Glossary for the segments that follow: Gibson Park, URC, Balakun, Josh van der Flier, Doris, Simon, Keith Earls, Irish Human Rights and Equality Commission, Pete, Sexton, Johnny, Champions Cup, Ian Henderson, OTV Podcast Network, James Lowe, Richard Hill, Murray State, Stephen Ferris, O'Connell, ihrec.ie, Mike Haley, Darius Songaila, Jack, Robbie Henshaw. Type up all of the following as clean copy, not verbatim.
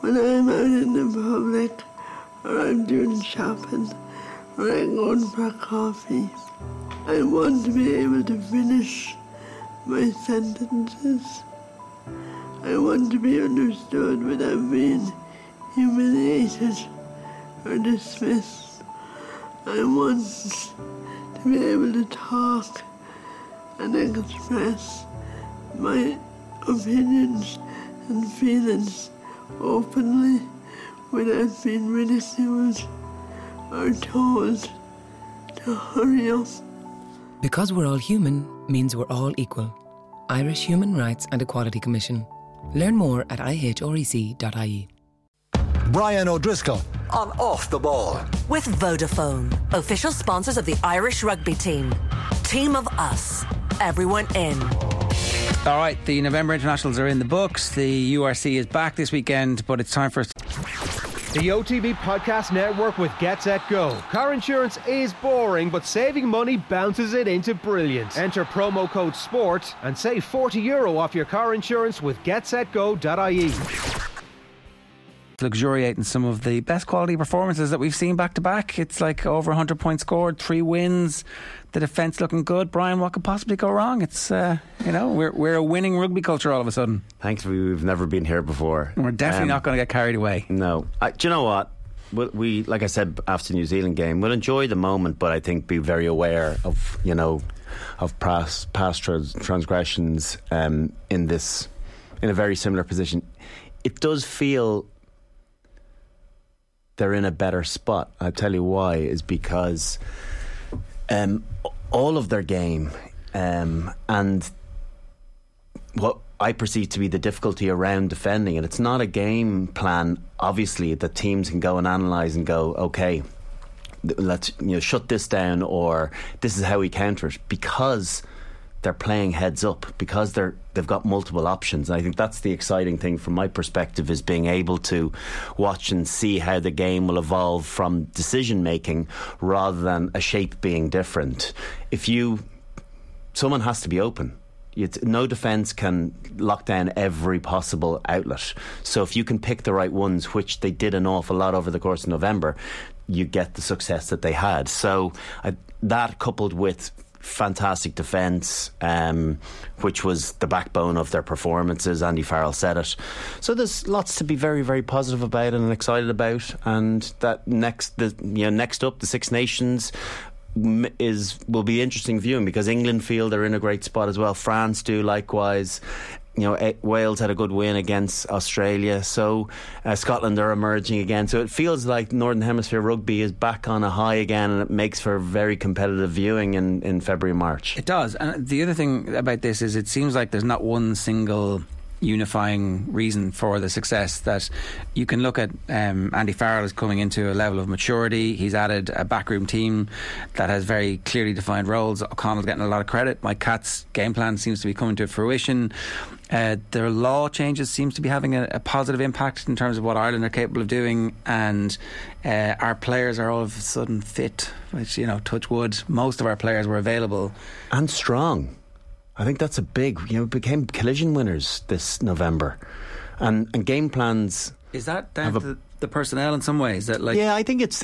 When I'm out in the public, or I'm doing shopping, or I'm going for coffee, I want to be able to finish my sentences. I want to be understood without being humiliated or dismissed. I want to be able to talk and express my opinions and feelings openly without being ridiculed or told to hurry up. Because we're all human means we're all equal. Irish Human Rights and Equality Commission. Learn more at ihrec.ie. Brian O'Driscoll on Off the Ball. With Vodafone, official sponsors of the Irish rugby team. Team of us. Everyone in. All right, the November internationals are in the books. The URC is back this weekend, but it's time for us. The OTV Podcast Network with Get Set Go. Car insurance is boring, but saving money bounces it into brilliance. Enter promo code SPORT and save €40 off your car insurance with getsetgo.ie. Luxuriating some of the best quality performances that we've seen back to back. It's like over 100 points scored, 3 wins, the defence looking good. Brian, what could possibly go wrong? It's we're a winning rugby culture all of a sudden. Thankfully, we've never been here before. And we're definitely not going to get carried away. No, do you know what? We, like I said after the New Zealand game, we'll enjoy the moment, but I think be very aware of past transgressions in a very similar position. It does feel they're in a better spot. I'll tell you why, is because all of their game and what I perceive to be the difficulty around defending it. It's not a game plan, obviously, that teams can go and analyse and go, okay, let's shut this down, or this is how we counter it, because they're playing heads up, because they've got multiple options. And I think that's the exciting thing from my perspective, is being able to watch and see how the game will evolve from decision making rather than a shape being different. Someone has to be open. No defence can lock down every possible outlet. So if you can pick the right ones, which they did an awful lot over the course of November, you get the success that they had. So that coupled with fantastic defence, which was the backbone of their performances. Andy Farrell said it. So there's lots to be very, very positive about and excited about. And that next up, the Six Nations will be interesting viewing, because England feel they're in a great spot as well. France do likewise. Wales had a good win against Australia, so Scotland are emerging again. So it feels like Northern Hemisphere rugby is back on a high again, and it makes for very competitive viewing in February and March. It does. And the other thing about this is it seems like there's not one single unifying reason for the success. That you can look at Andy Farrell is coming into a level of maturity. He's added a backroom team that has very clearly defined roles. O'Connell's getting a lot of credit. Mike Catt's game plan seems to be coming to fruition. Their law changes seems to be having a positive impact in terms of what Ireland are capable of doing, and our players are all of a sudden fit, which, touch wood, most of our players were available and strong. I think that's a big, became collision winners this November, and game plans. Is that down to the personnel in some ways? That I think it's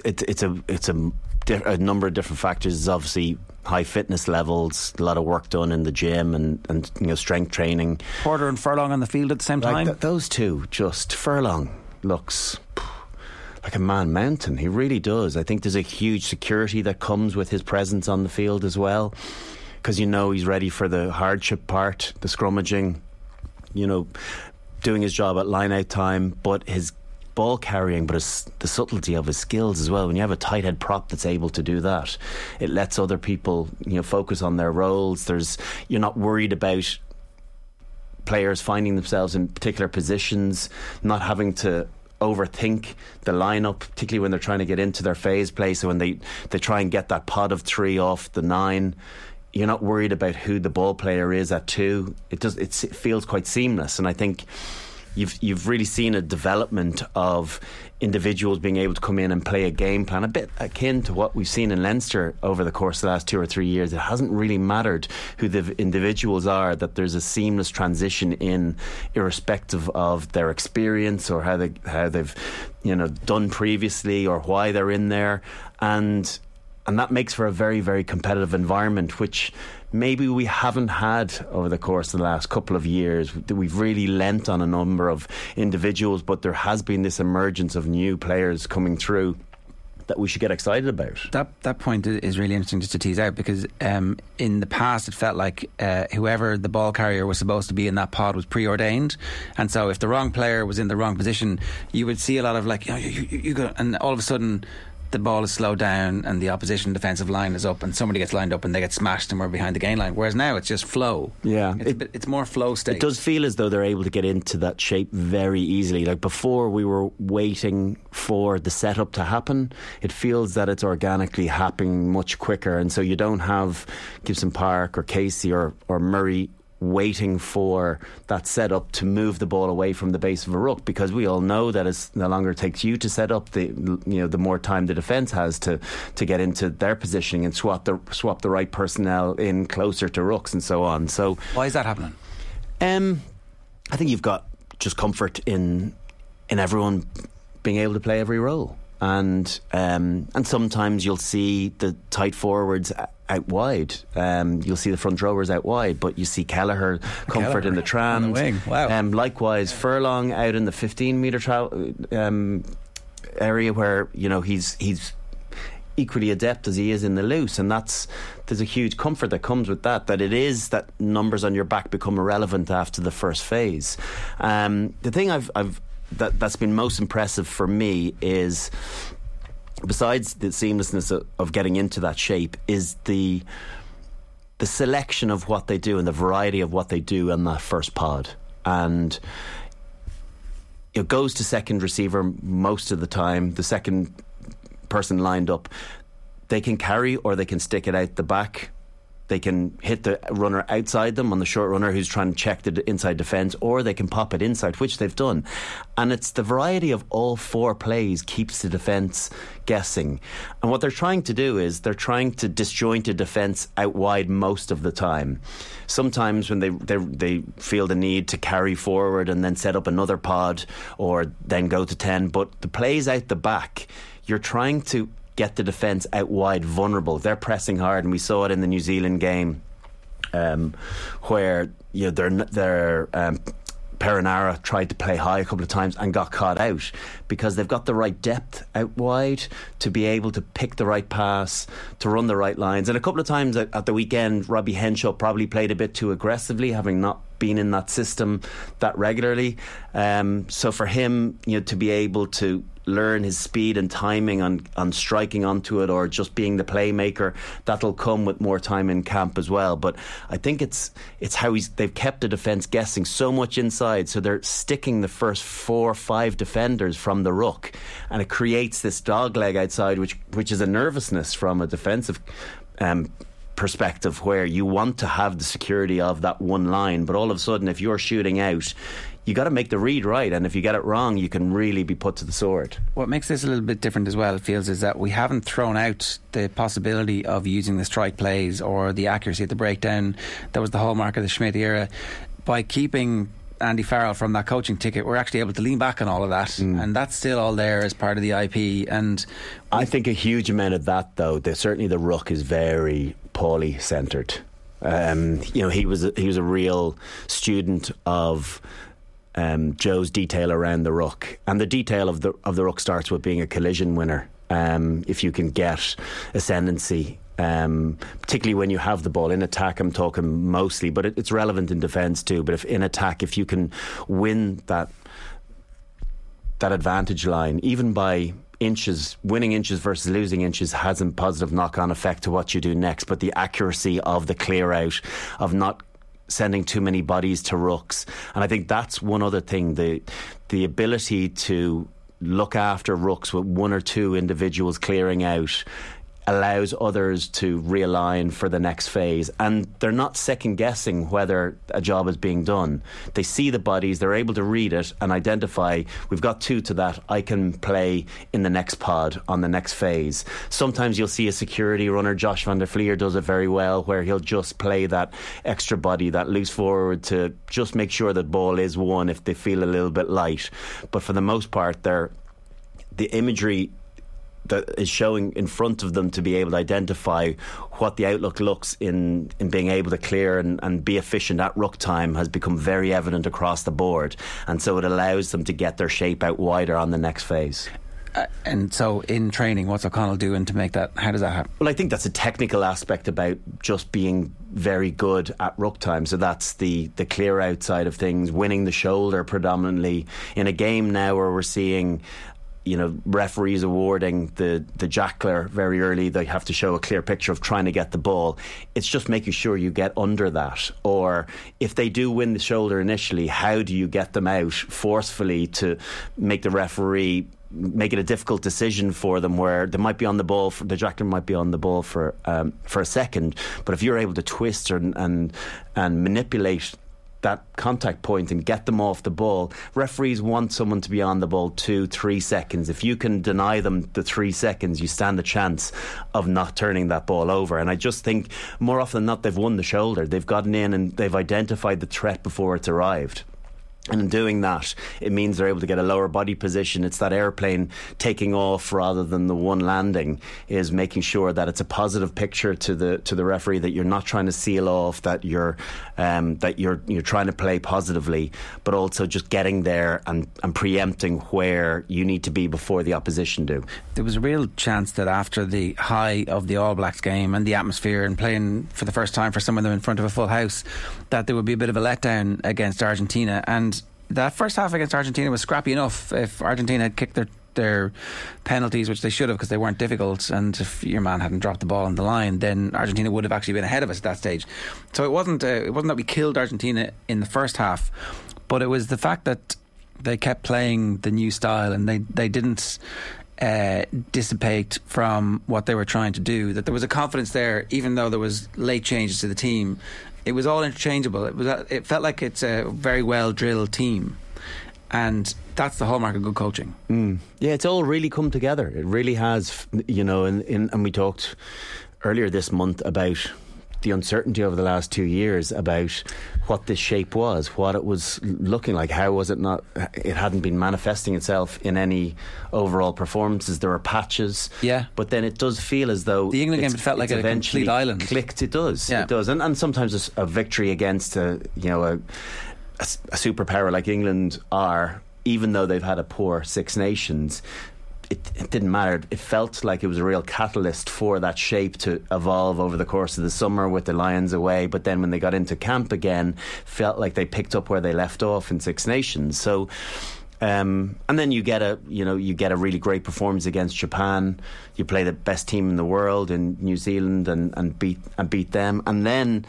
a number of different factors. It's obviously high fitness levels, a lot of work done in the gym, and strength training. Porter and Furlong on the field at the same time. Those two, just Furlong looks like a man mountain. He really does. I think there's a huge security that comes with his presence on the field as well, because he's ready for the hardship part, the scrummaging, doing his job at line-out time, but his ball carrying, but the subtlety of his skills as well. When you have a tight head prop that's able to do that, it lets other people focus on their roles. You're not worried about players finding themselves in particular positions, not having to overthink the lineup, particularly when they're trying to get into their phase play. So when they try and get that pod of 3 off the 9, you're not worried about who the ball player is at 2. It feels quite seamless, and I think you've really seen a development of individuals being able to come in and play a game plan a bit akin to what we've seen in Leinster over the course of the last 2 or 3 years. It hasn't really mattered who the individuals are, that there's a seamless transition in, irrespective of their experience or how they've done previously or why they're in there, and that makes for a very, very competitive environment, which maybe we haven't had over the course of the last couple of years. We've really lent on a number of individuals, but there has been this emergence of new players coming through that we should get excited about. That point is really interesting just to tease out, because in the past it felt like whoever the ball carrier was supposed to be in that pod was preordained, and so if the wrong player was in the wrong position, you would see a lot of you go, and all of a sudden the ball is slowed down and the opposition defensive line is up and somebody gets lined up and they get smashed and we're behind the gain line. Whereas now it's just flow. Yeah, it's more flow state. It does feel as though they're able to get into that shape very easily. Like before, we were waiting for the setup to happen. It feels that it's organically happening much quicker, and so you don't have Gibson Park or Casey or Murray waiting for that setup to move the ball away from the base of a ruck, because we all know that it's the longer it takes you to set up, the more time the defence has to get into their positioning and swap the right personnel in closer to rucks and so on. So why is that happening? I think you've got just comfort in everyone being able to play every role, and sometimes you'll see the tight forwards out wide, you'll see the front rowers out wide, but you see Kelleher comfort in the trams, on the wing. Wow. Likewise, yeah. Furlong out in the 15 metre area, where he's equally adept as he is in the loose, and there's a huge comfort that comes with that it is that numbers on your back become irrelevant after the first phase. The thing that's been most impressive for me is, besides the seamlessness of getting into that shape, is the selection of what they do and the variety of what they do in that first pod. And it goes to second receiver most of the time, the second person lined up. They can carry or they can stick it out the back. They can hit the runner outside them on the short runner who's trying to check the inside defence, or they can pop it inside, which they've done. And it's the variety of all four plays keeps the defence guessing. And what they're trying to do is they're trying to disjoint a defence out wide most of the time. Sometimes when they feel the need to carry forward and then set up another pod or then go to 10, but the plays out the back, you're trying to get the defence out wide vulnerable. They're pressing hard, and we saw it in the New Zealand game, where Perinara tried to play high a couple of times and got caught out, because they've got the right depth out wide to be able to pick the right pass, to run the right lines. And a couple of times at the weekend, Robbie Henshaw probably played a bit too aggressively, having not been in that system that regularly. So for him, to be able to learn his speed and timing on striking onto it, or just being the playmaker, that'll come with more time in camp as well. But I think it's how they've kept the defence guessing so much inside, so they're sticking the first 4 or 5 defenders from the ruck, and it creates this dogleg outside, which is a nervousness from a defensive perspective, where you want to have the security of that one line, but all of a sudden if you're shooting out, you got to make the read right, and if you get it wrong, you can really be put to the sword. What makes this a little bit different as well, it feels, is that we haven't thrown out the possibility of using the strike plays or the accuracy at the breakdown. That was the hallmark of the Schmidt era. By keeping Andy Farrell from that coaching ticket, we're actually able to lean back on all of that, and that's still all there as part of the IP. And I think a huge amount of that, though, certainly the ruck is very poorly centred. He was a real student of Joe's detail around the ruck, and the detail of the ruck starts with being a collision winner. If you can get ascendancy, particularly when you have the ball in attack, I'm talking mostly, but it's relevant in defence too. But if in attack, if you can win that advantage line, even by inches, winning inches versus losing inches has a positive knock-on effect to what you do next. But the accuracy of the clear out, of not sending too many bodies to rucks, and I think that's one other thing, the ability to look after rucks with 1 or 2 individuals clearing out allows others to realign for the next phase, and they're not second guessing whether a job is being done. They see the bodies, they're able to read it and identify, we've got two to that, I can play in the next pod on the next phase. Sometimes you'll see a security runner, Josh van der Flier does it very well, where he'll just play that extra body, that loose forward, to just make sure that ball is won if they feel a little bit light. But for the most part, the imagery that is showing in front of them to be able to identify what the outlook looks in being able to clear and be efficient at ruck time has become very evident across the board, and so it allows them to get their shape out wider on the next phase. And so in training, what's O'Connell doing to make that, how does that happen? Well, I think that's a technical aspect about just being very good at ruck time. So that's the clear out side of things, winning the shoulder predominantly. In a game now where we're seeing, you know, referees awarding the jackler very early, they have to show a clear picture of trying to get the ball. It's just making sure you get under that, or if they do win the shoulder initially, how do you get them out forcefully to make the referee make it a difficult decision for them, where they might be on the ball, the jackler might be on the ball for a second, but if you're able to twist and manipulate that contact point and get them off the ball. Referees want someone to be on the ball 2-3 seconds. If you can deny them the 3 seconds, you stand a chance of not turning that ball over. And I just think more often than not, they've won the shoulder. They've gotten in and they've identified the threat before it's arrived. And in doing that, it means they're able to get a lower body position. It's that airplane taking off rather than the one landing, is making sure that it's a positive picture to the referee, that you're not trying to seal off, that you're trying to play positively, but also just getting there and preempting where you need to be before the opposition do. There was a real chance that after the high of the All Blacks game and the atmosphere and playing for the first time for some of them in front of a full house, that there would be a bit of a letdown against Argentina. And that first half against Argentina was scrappy enough. If Argentina had kicked their penalties, which they should have because they weren't difficult, and if your man hadn't dropped the ball on the line, then Argentina would have actually been ahead of us at that stage. So it wasn't that we killed Argentina in the first half, but it was the fact that they kept playing the new style and they didn't dissipate from what they were trying to do, that there was a confidence there, even though there was late changes to the team. It was all interchangeable. It felt like it's a very well-drilled team. And that's the hallmark of good coaching. Mm. Yeah, it's all really come together. It really has, you know, and we talked earlier this month about the uncertainty over the last 2 years about what this shape was, what it was looking like, how was it not, it hadn't been manifesting itself in any overall performances. There were patches, yeah, but then it does feel as though the England game felt like a complete island. Clicked, it does, yeah. It does, and sometimes a victory against a superpower like England are, even though they've had a poor Six Nations. It didn't matter. It felt like it was a real catalyst for that shape to evolve over the course of the summer with the Lions away. But then when they got into camp again, felt like they picked up where they left off in Six Nations. So, and then you get a really great performance against Japan. You play the best team in the world in New Zealand and beat them. And then,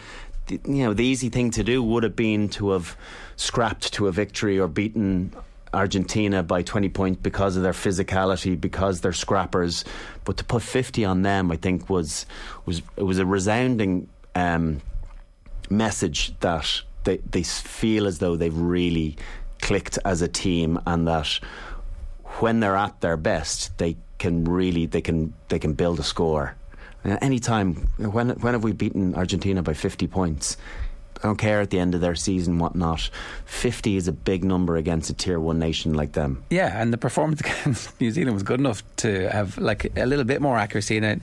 you know, the easy thing to do would have been to have scrapped to a victory or beaten Argentina by 20 points because of their physicality, because they're scrappers, but to put 50 on them, I think was a resounding message that they feel as though they've really clicked as a team, and that when they're at their best, they can build a score. And any time, when have we beaten Argentina by 50 points? I don't care at the end of their season, whatnot. 50 is a big number against a tier 1 nation like them. Yeah, and the performance against New Zealand was good enough to have like a little bit more accuracy in it.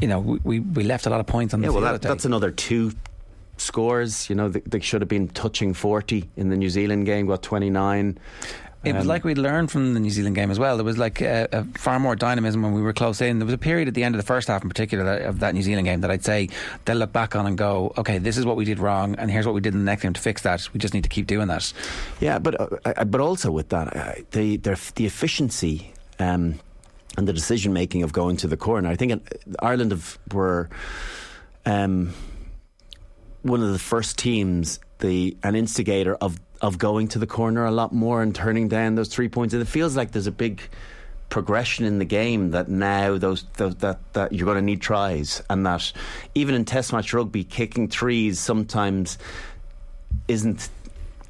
You know, we left a lot of points on the field. Yeah, well, that's another 2 scores. You know, they should have been touching 40 in the New Zealand game, got 29. It was like we'd learned from the New Zealand game as well. There was like a far more dynamism when we were close in. There was a period at the end of the first half in particular of that New Zealand game that I'd say they'll look back on and go, okay, this is what we did wrong and here's what we did in the next game to fix that. We just need to keep doing that. Yeah, but also with that, the efficiency and the decision making of going to the corner. I think Ireland were one of the first teams, an instigator of going to the corner a lot more and turning down those 3 points. And it feels like there's a big progression in the game that now that you're going to need tries, and that even in Test match rugby, kicking threes sometimes isn't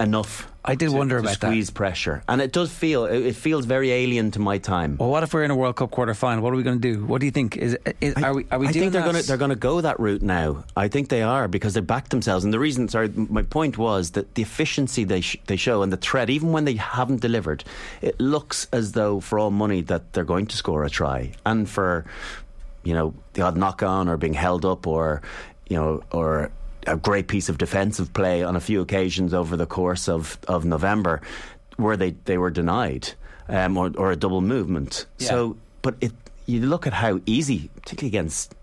enough. I did wonder about that. Squeeze pressure, and it feels very alien to my time. Well, what if we're in a World Cup quarter final? What are we going to do? What do you think? Are we? I think they're going to go that route now. I think they are, because they backed themselves, and the reason. Sorry, my point was that the efficiency they show and the threat, even when they haven't delivered, it looks as though for all money that they're going to score a try, and for the odd knock on or being held up or a great piece of defensive play on a few occasions over the course of November where they were denied or a double movement. Yeah. So, but you look at how easy, particularly against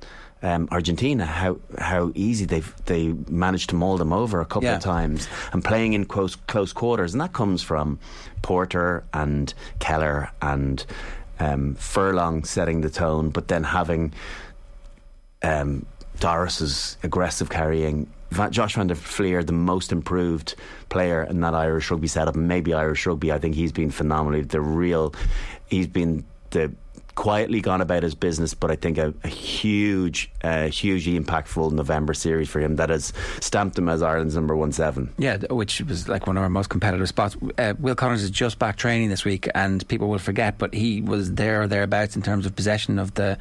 Argentina, how easy they managed to maul them over a couple of times, and playing in close quarters, and that comes from Porter and Kelleher and Furlong setting the tone, but then having Doris's aggressive carrying, Josh van der Flier, the most improved player in that Irish rugby setup, maybe Irish rugby. I think he's been phenomenally he's been quietly gone about his business, but I think a huge, hugely impactful November series for him that has stamped him as Ireland's number 1-7. Yeah, which was like one of our most competitive spots. Will Connors is just back training this week, and people will forget, but he was there or thereabouts in terms of possession of that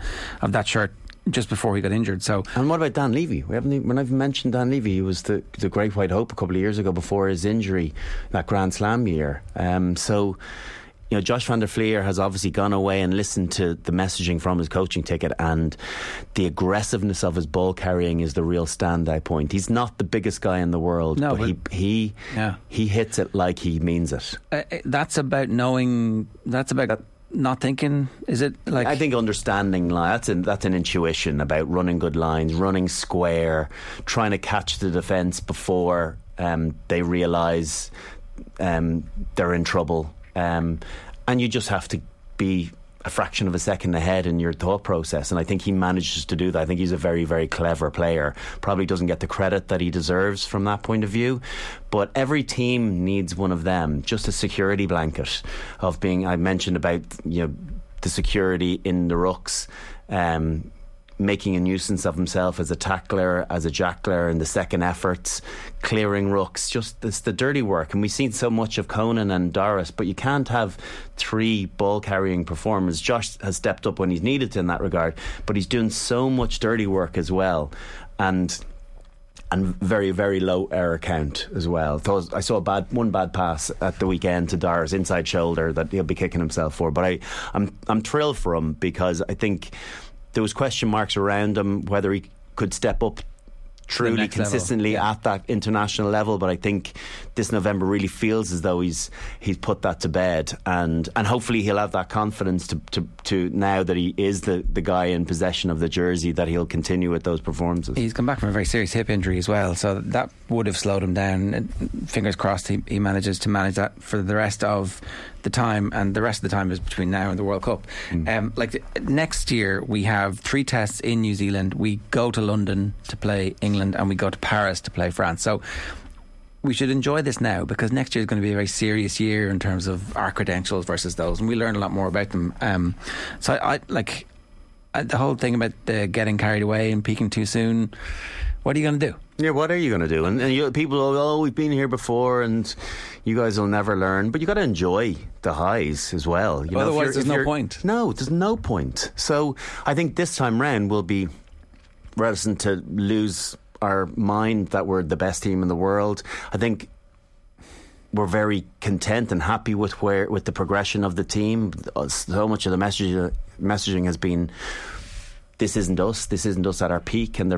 shirt just before he got injured. So, and what about Dan Levy? We're not even mentioned Dan Levy. He was the great white hope a couple of years ago before his injury, that Grand Slam year. So Josh van der Flier has obviously gone away and listened to the messaging from his coaching ticket, and the aggressiveness of his ball carrying is the real standout point. He's not the biggest guy in the world, but he hits it like he means it. Not thinking, is it? Like, I think understanding, that's an intuition about running good lines, running square, trying to catch the defence before they realise they're in trouble, and you just have to be a fraction of a second ahead in your thought process, and I think he manages to do that. I think he's a very, very clever player. Probably doesn't get the credit that he deserves from that point of view, but every team needs one of them, just a security blanket of being. I mentioned about the security in the rucks, making a nuisance of himself as a tackler, as a jackler in the second efforts, clearing rucks, just it's the dirty work. And we've seen so much of Conan and Doris, but you can't have three ball-carrying performers. Josh has stepped up when he's needed to in that regard, but he's doing so much dirty work as well, and very, very low error count as well. I saw one bad pass at the weekend to Doris, inside shoulder, that he'll be kicking himself for, but I'm thrilled for him, because I think there was question marks around him whether he could step up truly consistently at that international level, but I think this November really feels as though he's put that to bed, and hopefully he'll have that confidence to now that he is the guy in possession of the jersey, that he'll continue with those performances. He's come back from a very serious hip injury as well, so that would have slowed him down, and fingers crossed he manages to manage that for the rest of the time, and the rest of the time is between now and the World Cup. Next year we have 3 tests in New Zealand, we go to London to play England, and we go to Paris to play France. So we should enjoy this now, because next year is going to be a very serious year in terms of our credentials versus those, and we learn a lot more about them. So the whole thing about the getting carried away and peaking too soon, what are you going to do? Yeah, what are you going to do? And people, we've been here before, and you guys will never learn. But you got to enjoy the highs as well. Otherwise, there's no point. No, there's no point. So I think this time round we'll be reticent to lose our mind that we're the best team in the world. I think we're very content and happy with the progression of the team. So much of the messaging has been, this isn't us at our peak, and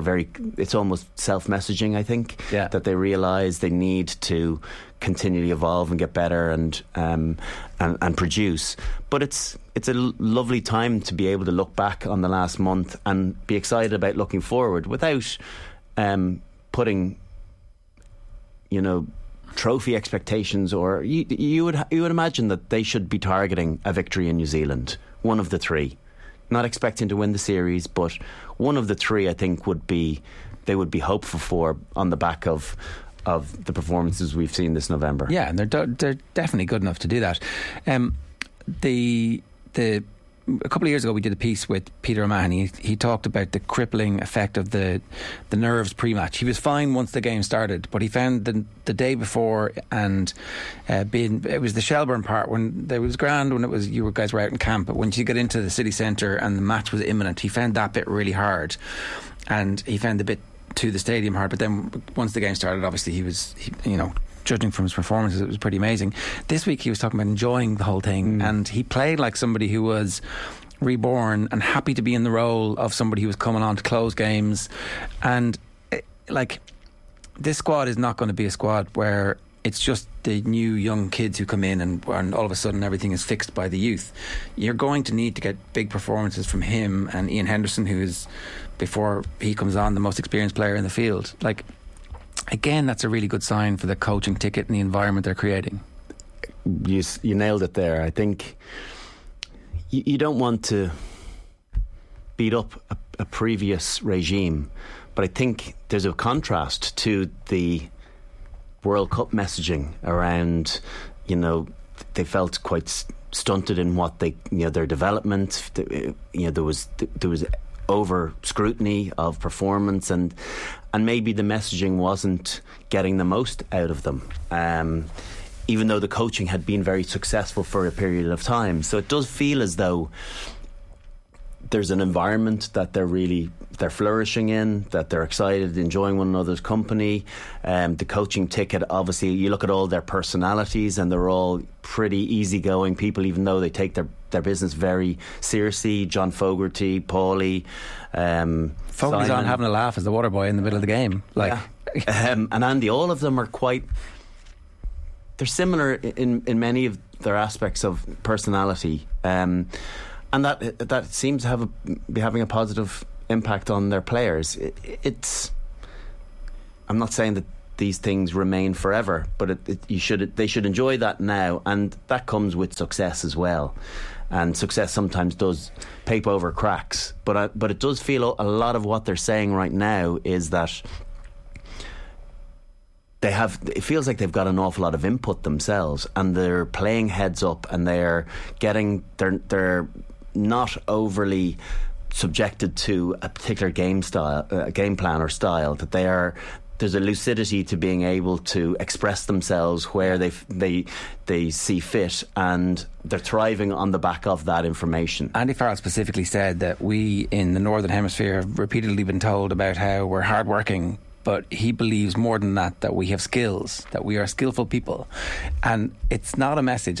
it's almost self-messaging, I think, that they realise they need to continually evolve and get better and produce. But it's a lovely time to be able to look back on the last month and be excited about looking forward without putting trophy expectations, or you would imagine that they should be targeting a victory in New Zealand, one of the 3. Not expecting to win the series, but one of the 3, I think, would be hopeful for on the back of the performances we've seen this November. Yeah, and they're definitely good enough to do that. The a couple of years ago we did a piece with Peter O'Mahony. He talked about the crippling effect of the nerves pre-match. He was fine once the game started, but he found the day before and it was the Shelburne part when it was grand, when it was you guys were out in camp, but once you got into the city centre and the match was imminent, he found that bit really hard, and he found the bit to the stadium hard. But then once the game started, obviously he was judging from his performances, it was pretty amazing. This week he was talking about enjoying the whole thing, and he played like somebody who was reborn and happy to be in the role of somebody who was coming on to close games. And this squad is not going to be a squad where it's just the new young kids who come in and all of a sudden everything is fixed by the youth. You're going to need to get big performances from him and Ian Henderson, who is, before he comes on, the most experienced player in the field. Again, that's a really good sign for the coaching ticket and the environment they're creating. You nailed it there. I think you don't want to beat up a previous regime, but I think there's a contrast to the World Cup messaging around, they felt quite stunted in what they, their development. There was over scrutiny of performance, and maybe the messaging wasn't getting the most out of them, even though the coaching had been very successful for a period of time. So it does feel as though there's an environment that they're flourishing in, that they're excited, enjoying one another's company. The coaching ticket, obviously, you look at all their personalities and they're all pretty easygoing people, even though they take their business very seriously. John Fogarty, Paulie, Fogarty's Simon on having a laugh as the water boy in the middle of the game. And Andy, all of them are quite... They're similar in many of their aspects of personality. And that seems to be having a positive impact on their players. It's I'm not saying that these things remain forever, but they should enjoy that now, and that comes with success as well. And success sometimes does paper over cracks, but it does feel a lot of what they're saying right now is that it feels like they've got an awful lot of input themselves, and they're playing heads up, and they're getting they're not overly subjected to a particular game plan or style. That there's a lucidity to being able to express themselves where they see fit, and they're thriving on the back of that information. Andy Farrell specifically said that we in the Northern Hemisphere have repeatedly been told about how we're hardworking, but he believes more than that we have skills, that we are skillful people. And it's not a message.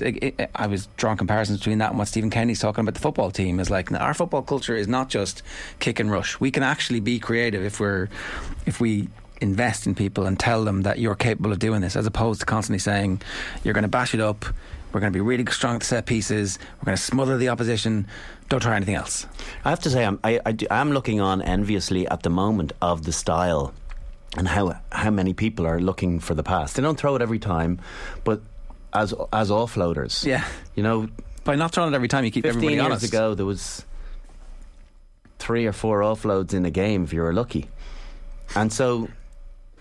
I was drawing comparisons between that and what Stephen Kenny's talking about the football team. Is our football culture is not just kick and rush. We can actually be creative if we invest in people and tell them that you're capable of doing this, as opposed to constantly saying you're going to bash it up, we're going to be really strong at set pieces, we're going to smother the opposition, don't try anything else. I have to say I'm looking on enviously at the moment of the style and how many people are looking for the pass. They don't throw it every time, but as offloaders. Yeah. By not throwing it every time, you keep everybody honest. 15 years ago, there was 3 or 4 offloads in a game if you were lucky. And so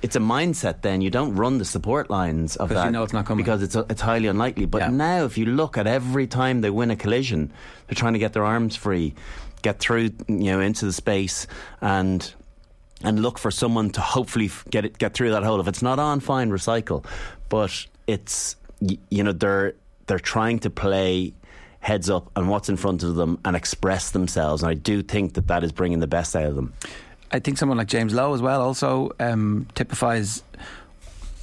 it's a mindset then. You don't run the support lines of that. Because you know it's not coming. Because it's highly unlikely. But now if you look at every time they win a collision, they're trying to get their arms free, get through into the space and look for someone to hopefully get through that hole. If it's not on, fine, recycle. But it's they're trying to play heads up and what's in front of them and express themselves. And I do think that is bringing the best out of them. I think someone like James Lowe as well also typifies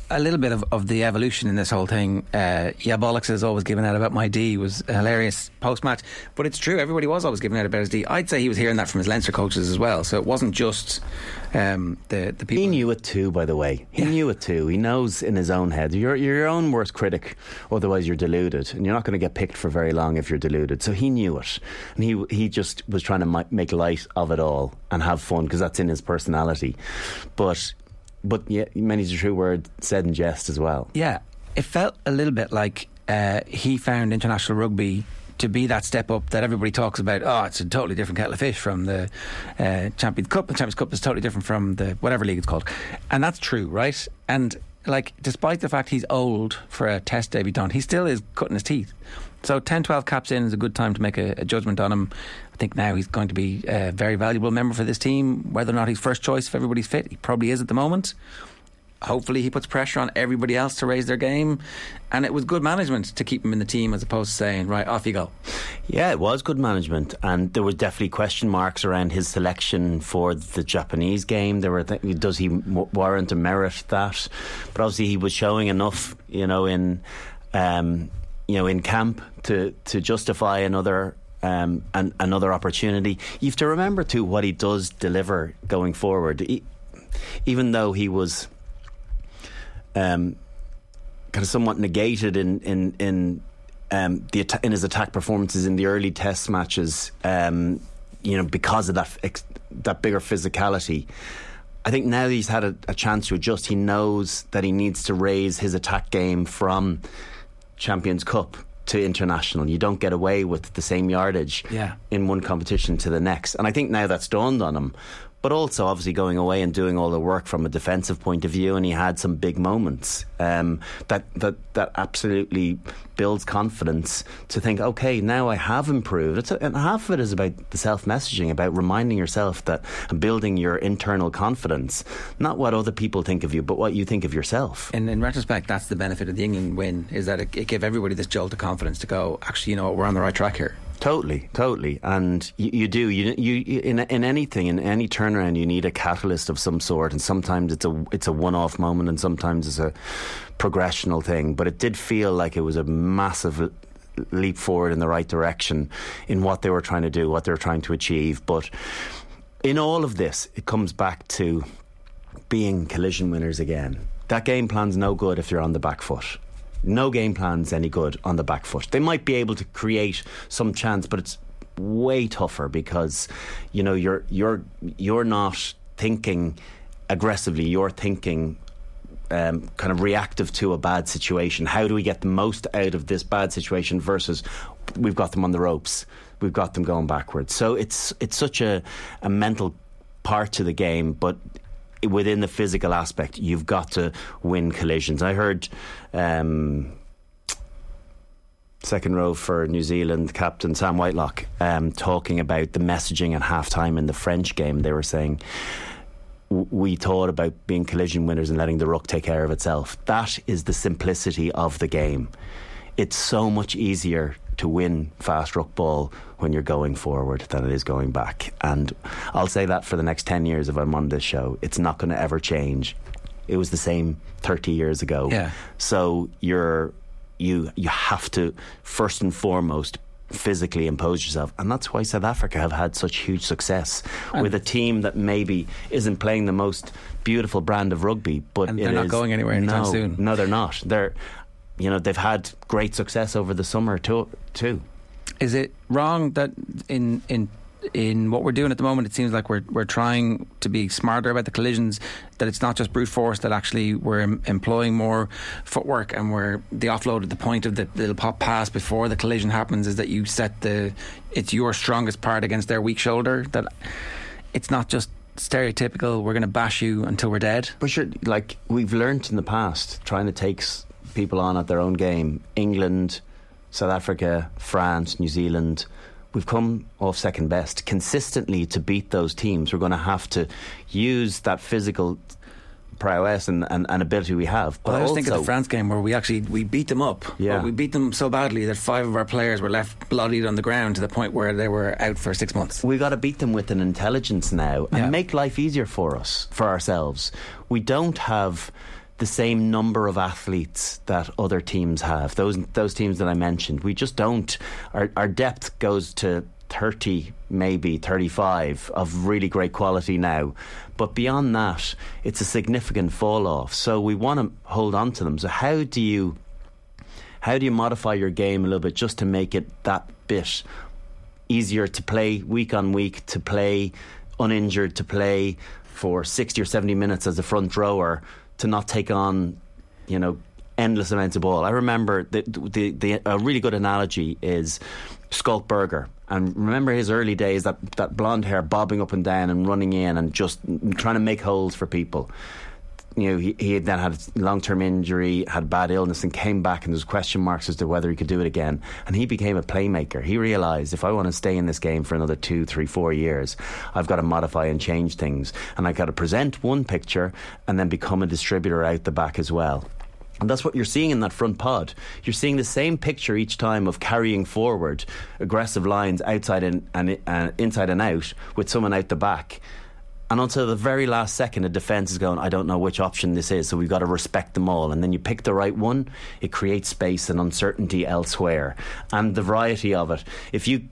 a little bit of the evolution in this whole thing. Bollocks is always giving out about my D. It was hilarious post-match. But it's true, everybody was always giving out about his D. I'd say he was hearing that from his Leinster coaches as well. So it wasn't just the people. He knew it too, by the way. He knows in his own head. You're your own worst critic, otherwise you're deluded. And you're not going to get picked for very long if you're deluded. So he knew it. And he just was trying to make light of it all and have fun, because that's in his personality. But yeah, many's a true word said in jest as well. Yeah, it felt a little bit like he found international rugby to be that step up that everybody talks about. Oh, it's a totally different kettle of fish from the Champions Cup. The Champions Cup is totally different from the whatever league it's called. And that's true, right? And despite the fact he's old for a test debutant, he still is cutting his teeth. So 10-12 caps in is a good time to make a judgment on him. I think now he's going to be a very valuable member for this team. Whether or not he's first choice, if everybody's fit, he probably is at the moment. Hopefully he puts pressure on everybody else to raise their game, and it was good management to keep him in the team as opposed to saying, right, off you go. Yeah, it was good management, and there was definitely question marks around his selection for the Japanese game. There were does he warrant and merit that? But obviously he was showing enough, in camp to justify another. And another opportunity. You have to remember too what he does deliver going forward. Even though he was kind of somewhat negated in his attack performances in the early Test matches, because of that bigger physicality. I think now that he's had a chance to adjust, he knows that he needs to raise his attack game from Champions Cup to international. You don't get away with the same yardage in one competition to the next, and I think now that's dawned on him. But also obviously going away and doing all the work from a defensive point of view, and he had some big moments that absolutely builds confidence to think, okay, now I have improved. And half of it is about the self-messaging, about reminding yourself that, and building your internal confidence, not what other people think of you, but what you think of yourself. And in retrospect, that's the benefit of the England win, is that it gave everybody this jolt of confidence to go, actually, you know what, we're on the right track here. Totally, and you do in any turnaround you need a catalyst of some sort, and sometimes it's a one-off moment, and sometimes it's a progressional thing. But it did feel like it was a massive leap forward in the right direction in what they were trying to do, what they were trying to achieve. But in all of this, it comes back to being collision winners again. That game plan's no good if you're on the back foot. No game plan's any good on the back foot. They might be able to create some chance, but it's way tougher because you're not thinking aggressively. You're thinking kind of reactive to a bad situation. How do we get the most out of this bad situation versus we've got them on the ropes, we've got them going backwards. So it's such a mental part to the game, but within the physical aspect, you've got to win collisions. I heard second row for New Zealand captain Sam Whitelock talking about the messaging at halftime in the French game. They were saying, we thought about being collision winners and letting the ruck take care of itself. That is the simplicity of the game. It's so much easier to win fast ruck ball when you're going forward than it is going back. And I'll say that for the next 10 years if I'm on this show, it's not going to ever change. It was the same 30 years ago. Yeah. So you have to first and foremost physically impose yourself, and that's why South Africa have had such huge success with a team that maybe isn't playing the most beautiful brand of rugby, but and they're not going anywhere anytime soon. No, they're not. They've had great success over the summer too. Is it wrong that in what we're doing at the moment, it seems like we're trying to be smarter about the collisions, that it's not just brute force, that actually we're employing more footwork, and we're the offload at the point of the little pop pass before the collision happens, is that you set it's your strongest part against their weak shoulder, that it's not just stereotypical, we're going to bash you until we're dead. But sure, like we've learnt in the past, trying to take people on at their own game. England, South Africa, France, New Zealand, we've come off second best consistently. To beat those teams, we're going to have to use that physical prowess and ability we have. But I just think of the France game where we beat them up. Yeah. We beat them so badly that 5 of our players were left bloodied on the ground to the point where they were out for 6 months. We've got to beat them with an intelligence now and make life easier for us, for ourselves. We don't have the same number of athletes that other teams have. Those teams that I mentioned, we just don't. Our depth goes to 30, maybe 35 of really great quality now. But beyond that, it's a significant fall off. So we want to hold on to them. So how do you modify your game a little bit just to make it that bit easier to play week on week, to play uninjured, to play for 60 or 70 minutes as a front rower, to not take on, endless amounts of ball. I remember a really good analogy is Skultberger. And remember his early days, that blonde hair bobbing up and down and running in and just trying to make holes for people. you know, he had then had a long-term injury, had a bad illness, and came back, and there was question marks as to whether he could do it again. And he became a playmaker. He realised, if I want to stay in this game for another 2, 3, 4 years, I've got to modify and change things. And I've got to present one picture and then become a distributor out the back as well. And that's what you're seeing in that front pod. You're seeing the same picture each time of carrying forward aggressive lines outside and inside and out with someone out the back. And until the very last second, a defence is going, I don't know which option this is, so we've got to respect them all. And then you pick the right one, it creates space and uncertainty elsewhere. And the variety of it. If you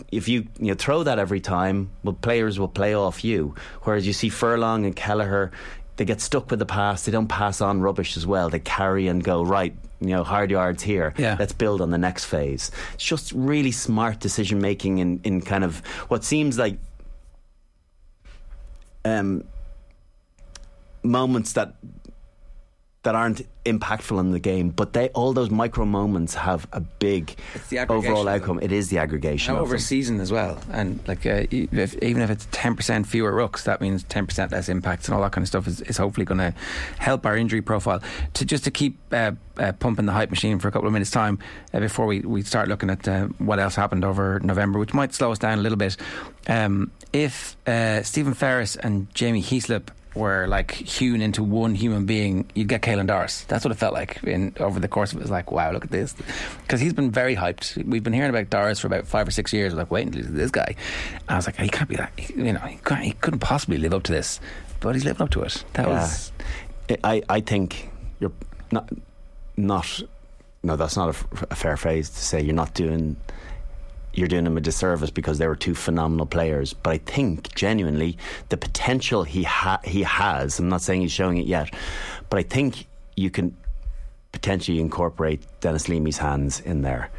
throw that every time, well, players will play off you. Whereas you see Furlong and Kelleher, they get stuck with the pass, they don't pass on rubbish as well. They carry and go, right, you know, hard yards here, yeah. Let's build on the next phase. It's just really smart decision making in kind of what seems like moments that aren't impactful in the game, but all those micro moments have a big overall outcome. It is the aggregation of over season as well, and like even if it's 10% fewer rucks, that means 10% less impacts and all that kind of stuff is hopefully going to help our injury profile. To keep pumping the hype machine for a couple of minutes time before we start looking at what else happened over November, which might slow us down a little bit. If Stephen Ferris and Jamie Heaslip were like hewn into one human being, you'd get Caelan Doris. That's what it felt like over the course of it. It was like, wow, look at this, because he's been very hyped. We've been hearing about Doris for about 5 or 6 years. We're like, wait until this guy. And I was like, he can't be that. He couldn't possibly live up to this, but he's living up to it. That was. I think you're not. No, that's not a fair phrase to say. You're doing him a disservice, because they were two phenomenal players. But I think, genuinely, the potential he has, I'm not saying he's showing it yet, but I think you can potentially incorporate Dennis Leamy's hands in there.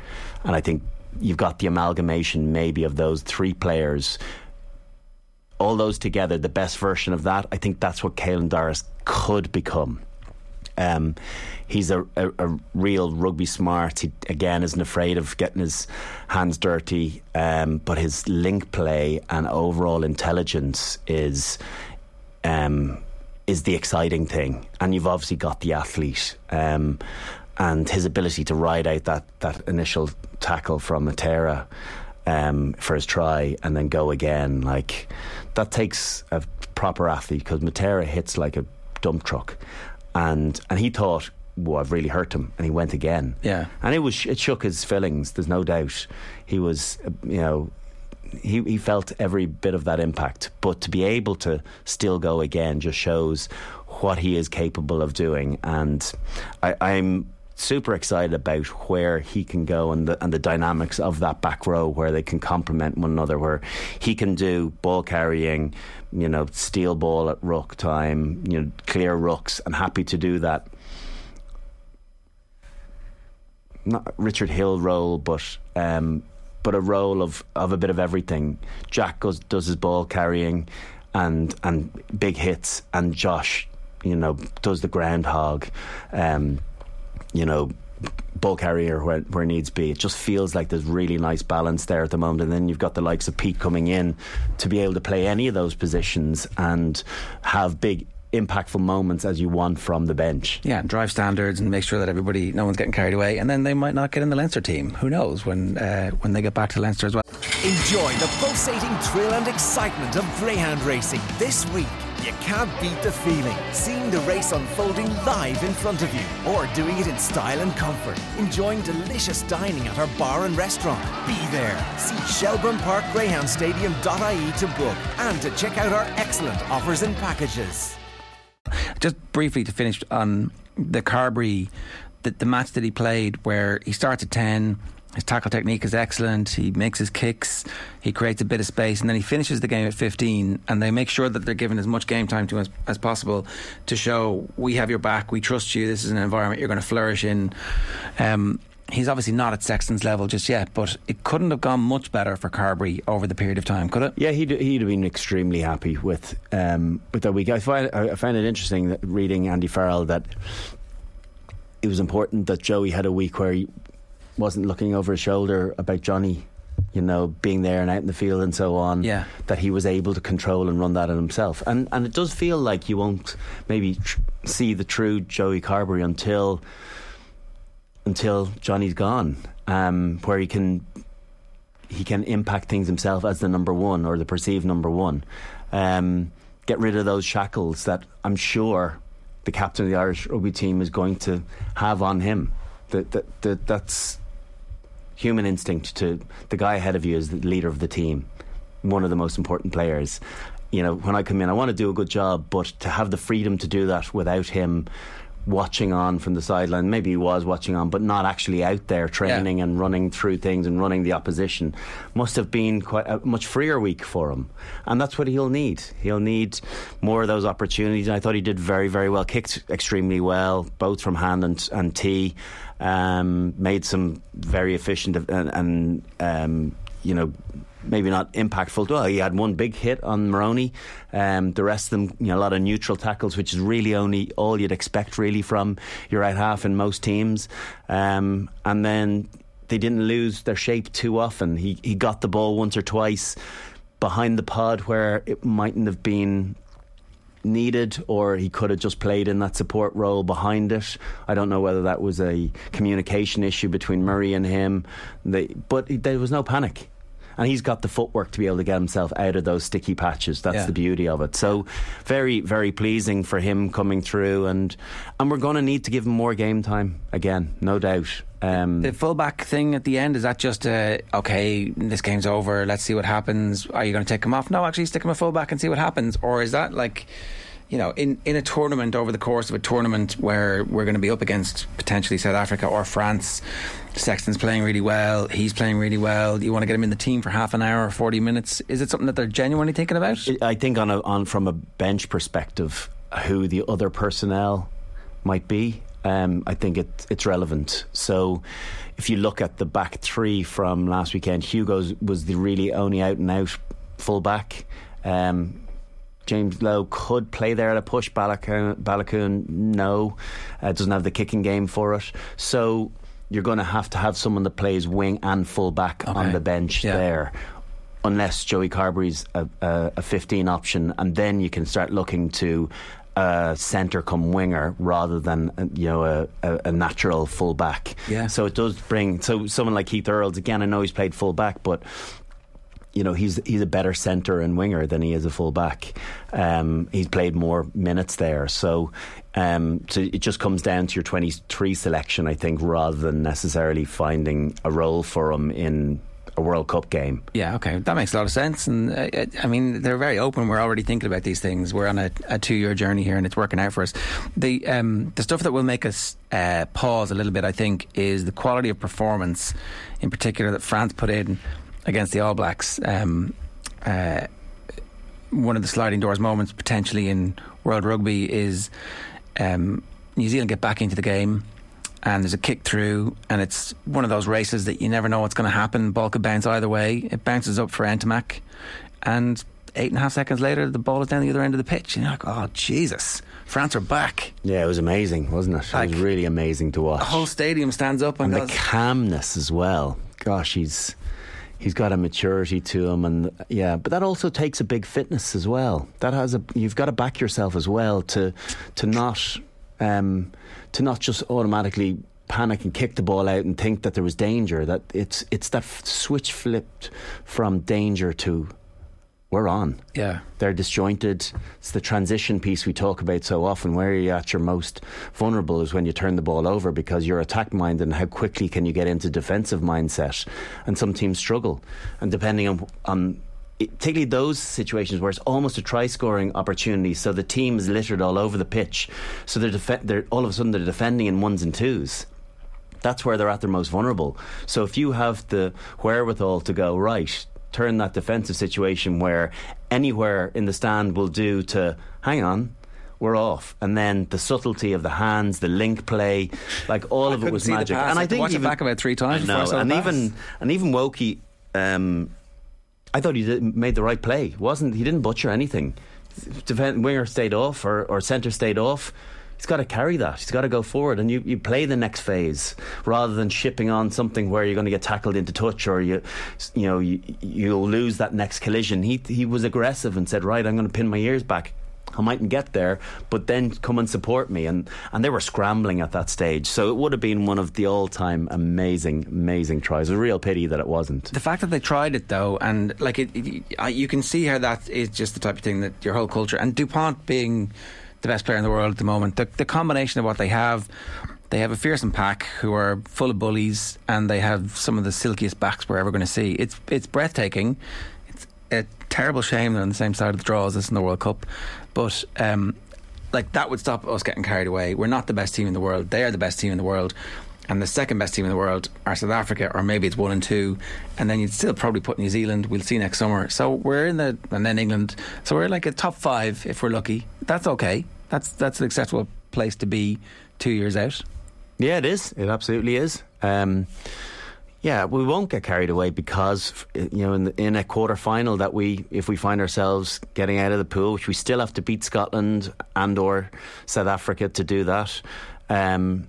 And I think you've got the amalgamation maybe of those three players, all those together, the best version of that. I think that's what Caelan Doris could become. He's a real rugby smart. He, again, isn't afraid of getting his hands dirty, but his link play and overall intelligence is the exciting thing. And you've obviously got the athlete, and his ability to ride out that initial tackle from Matera for his try and then go again. Like, that takes a proper athlete, because Matera hits like a dump truck. And he thought, "Whoa, I've really hurt him," and he went again. Yeah, and it shook his feelings. There's no doubt. He was, he felt every bit of that impact. But to be able to still go again just shows what he is capable of doing. And I'm super excited about where he can go and the dynamics of that back row, where they can complement one another, where he can do ball carrying, steal ball at ruck time, clear rucks, and happy to do that. Not Richard Hill role, but a role of a bit of everything. Jack does his ball carrying and big hits, and Josh, does the groundhog, ball carrier where needs be. It just feels like there's really nice balance there at the moment, and then you've got the likes of Pete coming in to be able to play any of those positions and have big impactful moments as you want from the bench. Yeah, and drive standards and make sure that no one's getting carried away, and then they might not get in the Leinster team. Who knows when they get back to Leinster as well. Enjoy the pulsating thrill and excitement of greyhound racing this week. You can't beat the feeling, seeing the race unfolding live in front of you, or doing it in style and comfort, enjoying delicious dining at our bar and restaurant. Be there. See Shelburne Park Greyhound Stadium.ie to book and to check out our excellent offers and packages. Just briefly to finish on the Carbery, the match that he played, where he starts at 10, his tackle technique is excellent, he makes his kicks, he creates a bit of space, and then he finishes the game at 15, and they make sure that they're giving as much game time to him as possible to show, we have your back, we trust you, this is an environment you're going to flourish in. He's obviously not at Sexton's level just yet, but it couldn't have gone much better for Carbery over the period of time, could it? Yeah, he'd have been extremely happy with that week. I find it interesting that reading Andy Farrell that it was important that Joey had a week where he wasn't looking over his shoulder about Johnny you know, being there and out in the field and so on, that he was able to control and run that in himself. And it does feel like you won't maybe see the true Joey Carbery until Johnny's gone, where he can impact things himself as the number one or the perceived number one. Get rid of those shackles that I'm sure the captain of the Irish rugby team is going to have on him. That's human instinct to the guy ahead of you is the leader of the team, one of the most important players. You know, when I come in, I want to do a good job, but to have the freedom to do that without him watching on from the sideline, maybe he was watching on, but not actually out there training and running through things and running the opposition, must have been quite a much freer week for him. And that's what he'll need. He'll need more of those opportunities. And I thought he did very, very well, kicked extremely well, both from hand and tee, made some very efficient and you know, maybe not impactful. Well, he had one big hit on Moroney. The rest of them, you know, a lot of neutral tackles, which is really only all you'd expect really from your right half in most teams. And then they didn't lose their shape too often. He got the ball once or twice behind the pod where it mightn't have been needed, or he could have just played in that support role behind it. I don't know whether that was a communication issue between Murray and him. But there was no panic. And he's got the footwork to be able to get himself out of those sticky patches. That's the beauty of it. So very, very pleasing for him coming through. And we're going to need to give him more game time again, no doubt. The fullback thing at the end, is that just okay, this game's over, let's see what happens? Are you going to take him off? No, actually stick him a fullback and see what happens. Or is that like, you know, in a tournament, over the course of a tournament where we're going to be up against potentially South Africa or France, Sexton's playing really well, he's playing really well, you want to get him in the team for half an hour or 40 minutes? Is it something that they're genuinely thinking about? I think from a bench perspective, who the other personnel might be, I think it's relevant. So if you look at the back three from last weekend, Hugo was the really only out-and-out full-back. James Lowe could play there at a push. Balakun, no. Doesn't have the kicking game for it. So you're going to have someone that plays wing and full-back on the bench there. Unless Joey Carbery's a 15 option, and then you can start looking to centre come winger rather than, you know, a natural full-back. Yeah. So it does bring... So someone like Keith Earls, again, I know he's played full-back, but... You know, he's a better centre and winger than he is a full back. He's played more minutes there, so it just comes down to your 23 selection, I think, rather than necessarily finding a role for him in a World Cup game. Yeah, okay, that makes a lot of sense. And I mean, they're very open. We're already thinking about these things. We're on a 2-year journey here, and it's working out for us. The stuff that will make us pause a little bit, I think, is the quality of performance, in particular that France put in against the All Blacks. One of the sliding doors moments potentially in world rugby is New Zealand get back into the game and there's a kick through, and it's one of those races that you never know what's going to happen. Ball could bounce either way. It bounces up for Entomac, and 8.5 seconds later the ball is down the other end of the pitch, and you're like, oh Jesus, France are back. Yeah, it was amazing, wasn't it? Like, it was really amazing to watch. The whole stadium stands up, and the calmness as well. Gosh, He's got a maturity to him, but that also takes a big fitness as well. That you've got to back yourself as well to not just automatically panic and kick the ball out and think that there was danger. That it's that switch flipped from danger to we're on. Yeah, they're disjointed. It's the transition piece we talk about so often. Where you're at your most vulnerable is when you turn the ball over, because you're attack minded, and how quickly can you get into defensive mindset? And some teams struggle. And depending on particularly those situations where it's almost a try scoring opportunity, so the team is littered all over the pitch, so they're all of a sudden they're defending in ones and twos. That's where they're at their most vulnerable. So if you have the wherewithal to go right, turn that defensive situation where anywhere in the stand will do to hang on, we're off. And then the subtlety of the hands, the link play, like all of it was magic. And I think watched it back about 3 times. No, and even Wokey, I thought he made the right play. He didn't butcher anything. Winger stayed off or centre stayed off. he's got to carry that. He's got to go forward, and you play the next phase rather than shipping on something where you're going to get tackled into touch, or you'll lose that next collision. He was aggressive and said, right, I'm going to pin my ears back. I mightn't get there, but then come and support me. And they were scrambling at that stage. So it would have been one of the all-time amazing, amazing tries. A real pity that it wasn't. The fact that they tried it, though, and like you can see how that is just the type of thing that your whole culture, and DuPont being the best player in the world at the moment, the combination of what they have a fearsome pack who are full of bullies, and they have some of the silkiest backs we're ever going to see. It's breathtaking. It's a terrible shame they're on the same side of the draw as us in the World Cup. But like, that would stop us getting carried away. We're not the best team in the world. They are the best team in the world. And the second best team in the world are South Africa, or maybe it's 1 and 2. And then you'd still probably put New Zealand. We'll see next summer. So we're in the... And then England. So we're like a top 5 if we're lucky. That's okay. That's an acceptable place to be 2 years out. Yeah, it is. It absolutely is. Yeah, we won't get carried away because, in a quarter-final that if we find ourselves getting out of the pool, which we still have to beat Scotland and or South Africa to do that, to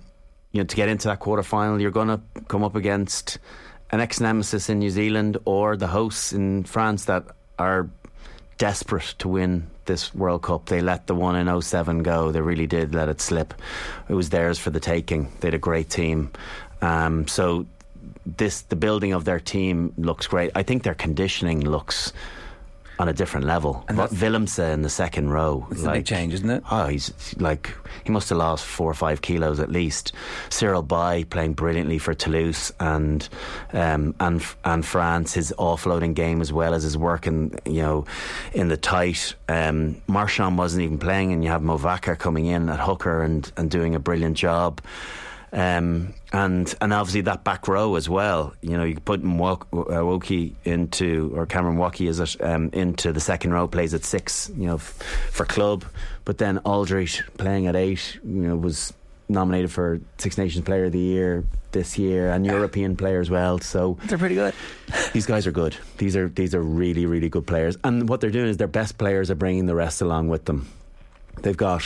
get into that quarter-final, you're going to come up against an ex-nemesis in New Zealand or the hosts in France that are desperate to win this World Cup. They let the one in 2007 go. They really did let it slip. It was theirs for the taking. They had a great team. So... the building of their team looks great. I think their conditioning looks on a different level. And what Willemse in the second row, it's a big change, isn't it? Oh, he's like, he must have lost 4 or 5 kilos at least. Cyril Bai playing brilliantly for Toulouse and France. His offloading game as well as his work in the tight. Marchand wasn't even playing, and you have Movaca coming in at hooker and doing a brilliant job. And obviously that back row as well. You put Woki into, or Cameron Woki is it, into the second row, plays at 6, for club. But then Aldrich playing at 8, was nominated for Six Nations Player of the Year this year, and European player as well. So they're pretty good. These guys are good. These are really, really good players. And what they're doing is their best players are bringing the rest along with them. They've got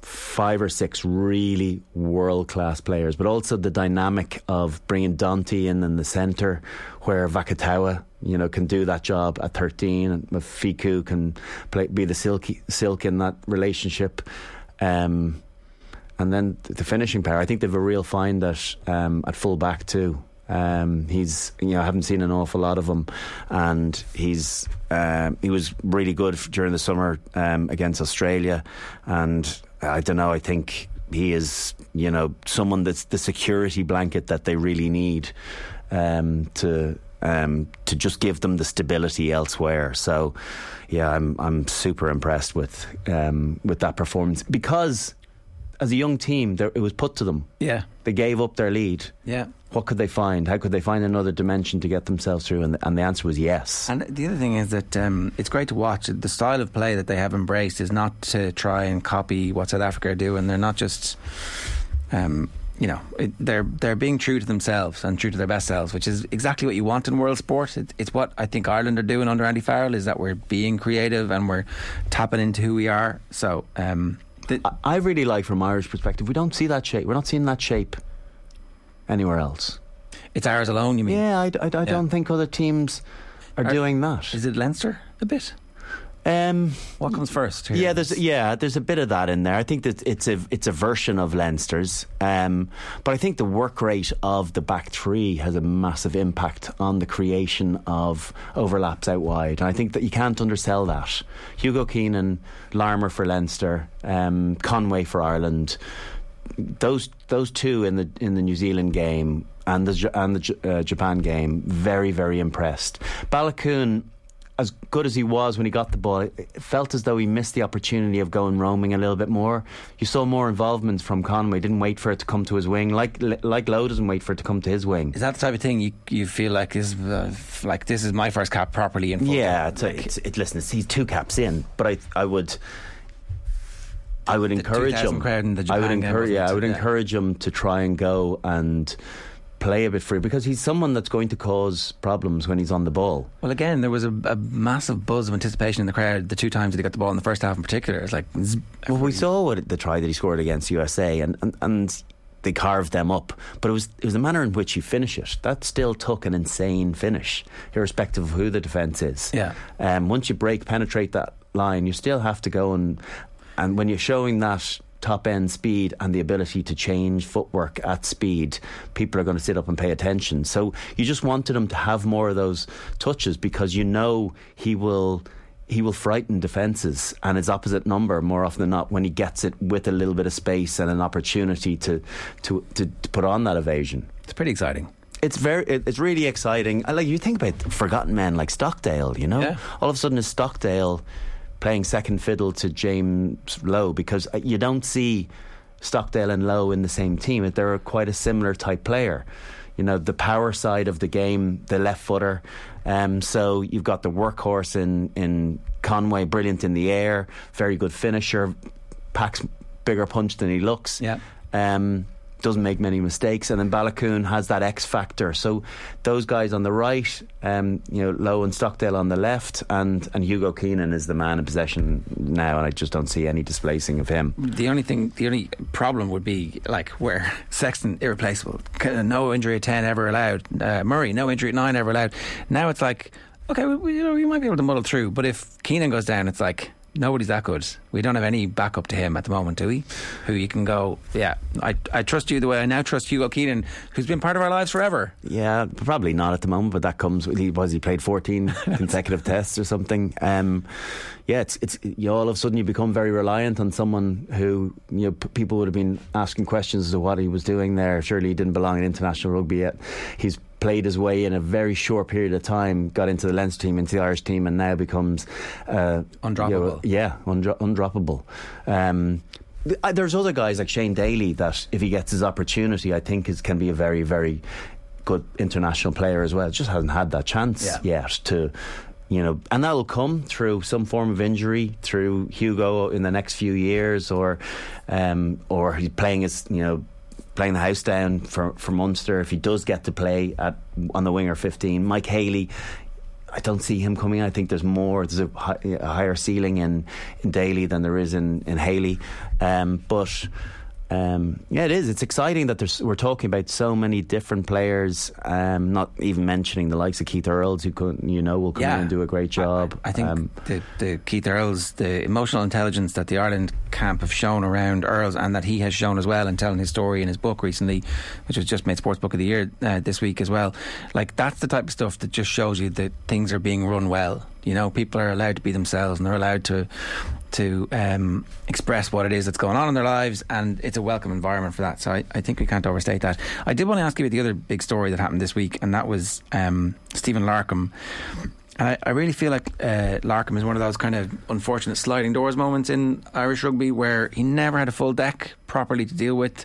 5 or 6 really world-class players, but also the dynamic of bringing Dante in the centre, where Vakatawa can do that job at 13, and Fiku can be the silk in that relationship, and then the finishing power. I think they've a real find at full back too. He's, I haven't seen an awful lot of him, and he was really good during the summer against Australia, and I don't know, I think he is, someone that's the security blanket that they really need to just give them the stability elsewhere. So, yeah, I'm super impressed with that performance, because as a young team, it was put to them. Yeah. They gave up their lead. Yeah. What could they find? How could they find another dimension to get themselves through? And the answer was yes. And the other thing is that it's great to watch. The style of play that they have embraced is not to try and copy what South Africa do, and they're not just... they're being true to themselves and true to their best selves, which is exactly what you want in world sport. It's what I think Ireland are doing under Andy Farrell, is that we're being creative and we're tapping into who we are. So... I really like, from Irish perspective, we don't see that shape. We're not seeing that shape anywhere else. It's ours alone, you mean? Yeah, I don't think other teams are doing that. Is it Leinster a bit? What comes first here? Yeah, there's a bit of that in there. I think that it's a version of Leinster's, but I think the work rate of the back three has a massive impact on the creation of overlaps out wide, and I think that you can't undersell that. Hugo Keenan, Larmour for Leinster, Conway for Ireland, those two in the New Zealand game and the Japan game, very, very impressed. Balakun, as good as he was when he got the ball, it felt as though he missed the opportunity of going roaming a little bit more. You saw more involvement from Conway. Didn't wait for it to come to his wing, like Lowe doesn't wait for it to come to his wing. Is that the type of thing you feel like this is my first cap properly in full? Yeah, listen, he's 2 caps in, but I would encourage him. I would encourage him to try and go and play a bit free, because he's someone that's going to cause problems when he's on the ball. Well, again, there was a massive buzz of anticipation in the crowd the two times that he got the ball in the first half in particular. It's like, well, we saw what the try that he scored against USA, and they carved them up, but it was the manner in which you finish it that still took an insane finish, irrespective of who the defence is. Yeah. Once you penetrate that line, you still have to go and when you're showing that top end speed and the ability to change footwork at speed, people are going to sit up and pay attention. So you just wanted him to have more of those touches, because you know he will frighten defences and his opposite number more often than not when he gets it with a little bit of space and an opportunity to put on that evasion. It's pretty exciting. It's really exciting. Like, you think about forgotten men like Stockdale, you know? Yeah. All of a sudden is Stockdale playing second fiddle to James Lowe, because you don't see Stockdale and Lowe in the same team. They're quite a similar type player. You know, the power side of the game, the left footer. So you've got the workhorse in Conway, brilliant in the air, very good finisher, packs bigger punch than he looks. Yeah. Doesn't make many mistakes. And then Balakun has that X factor. So those guys on the right, Lowe and Stockdale on the left, and Hugo Keenan is the man in possession now, and I just don't see any displacing of him. The only problem would be, like, where Sexton, irreplaceable, no injury at 10 ever allowed, Murray, no injury at 9 ever allowed. Now it's like, okay, you might be able to muddle through, but if Keenan goes down, it's like, nobody's that good. We don't have any backup to him at the moment, do we? Who you can go, yeah, I trust you the way I now trust Hugo Keenan, who's been part of our lives forever. Yeah, probably not at the moment, but that comes with, he played 14 consecutive tests or something. All of a sudden you become very reliant on someone who, you know, people would have been asking questions as to what he was doing there. Surely he didn't belong in international rugby yet. He's played his way in a very short period of time, got into the Leinster team, into the Irish team, and now becomes undroppable. Undroppable. There's other guys like Shane Daly that, if he gets his opportunity, I think can be a very, very good international player as well. Just hasn't had that chance yet to, and that'll come through some form of injury, through Hugo in the next few years, or he's playing the house down for Munster, if he does get to play on the winger 15. Mike Haley, I don't see him coming in. I think there's a higher ceiling in Daly than there is in Haley. It is. It's exciting that we're talking about so many different players, not even mentioning the likes of Keith Earls, who will come in and do a great job. I think the Keith Earls, the emotional intelligence that the Ireland camp have shown around Earls, and that he has shown as well in telling his story in his book recently, which was just made Sports Book of the Year this week as well. Like, that's the type of stuff that just shows you that things are being run well. You know, people are allowed to be themselves, and they're allowed to express what it is that's going on in their lives, and it's a welcome environment for that. So I think we can't overstate that. I did want to ask you about the other big story that happened this week, and that was Stephen Larkham. And I really feel like Larkham is one of those kind of unfortunate sliding doors moments in Irish rugby, where he never had a full deck properly to deal with.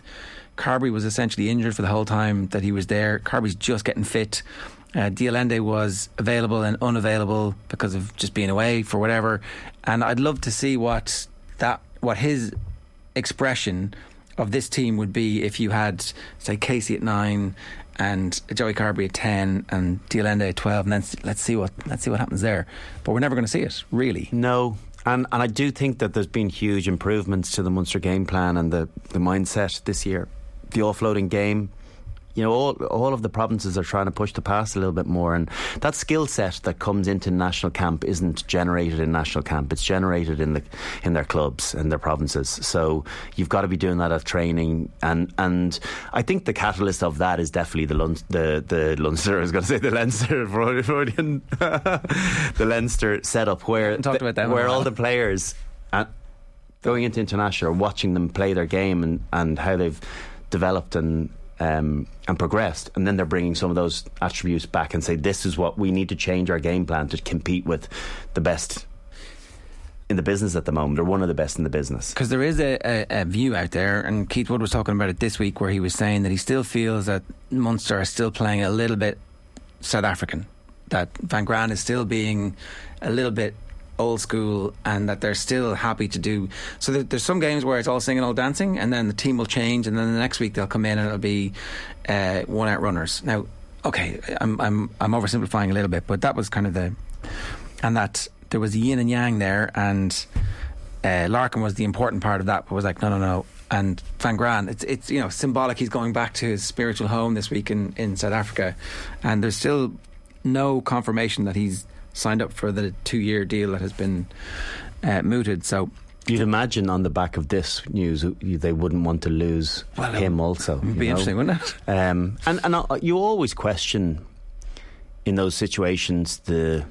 Carbery was essentially injured for the whole time that he was there. Carbery's just getting fit. Diolende was available and unavailable because of just being away for whatever, and I'd love to see what his expression of this team would be if you had, say, Casey at 9 and Joey Carbery at 10 and Diolende at 12, and then let's see what happens there. But we're never going to see it, really. No. And I do think that there's been huge improvements to the Munster game plan and the mindset this year. The offloading game. You know, all of the provinces are trying to push the pass a little bit more, and that skill set that comes into national camp isn't generated in national camp. It's generated in their clubs and their provinces. So you've got to be doing that at training, and I think the catalyst of that is definitely the Leinster setup, where all the players going into international, watching them play their game and how they've developed and progressed, and then they're bringing some of those attributes back and say, this is what we need to change our game plan to compete with the best in the business at the moment, or one of the best in the business. Because there is a view out there, and Keith Wood was talking about it this week, where he was saying that he still feels that Munster are still playing a little bit South African, that Van Gran is still being a little bit old school and that they're still happy to do. So there's some games where it's all singing, all dancing, and then the team will change, and then the next week they'll come in and it'll be one out runners. Now, okay, I'm oversimplifying a little bit, but that was kind of the, and that there was yin and yang there, and Larkin was the important part of that, but was like no. And Van Gran, it's you know, symbolic. He's going back to his spiritual home this week in South Africa, and there's still no confirmation that he's signed up for the 2-year deal that has been mooted. So you'd imagine on the back of this news, they wouldn't want to lose him. Also, it'd be interesting, wouldn't it? And you always question in those situations the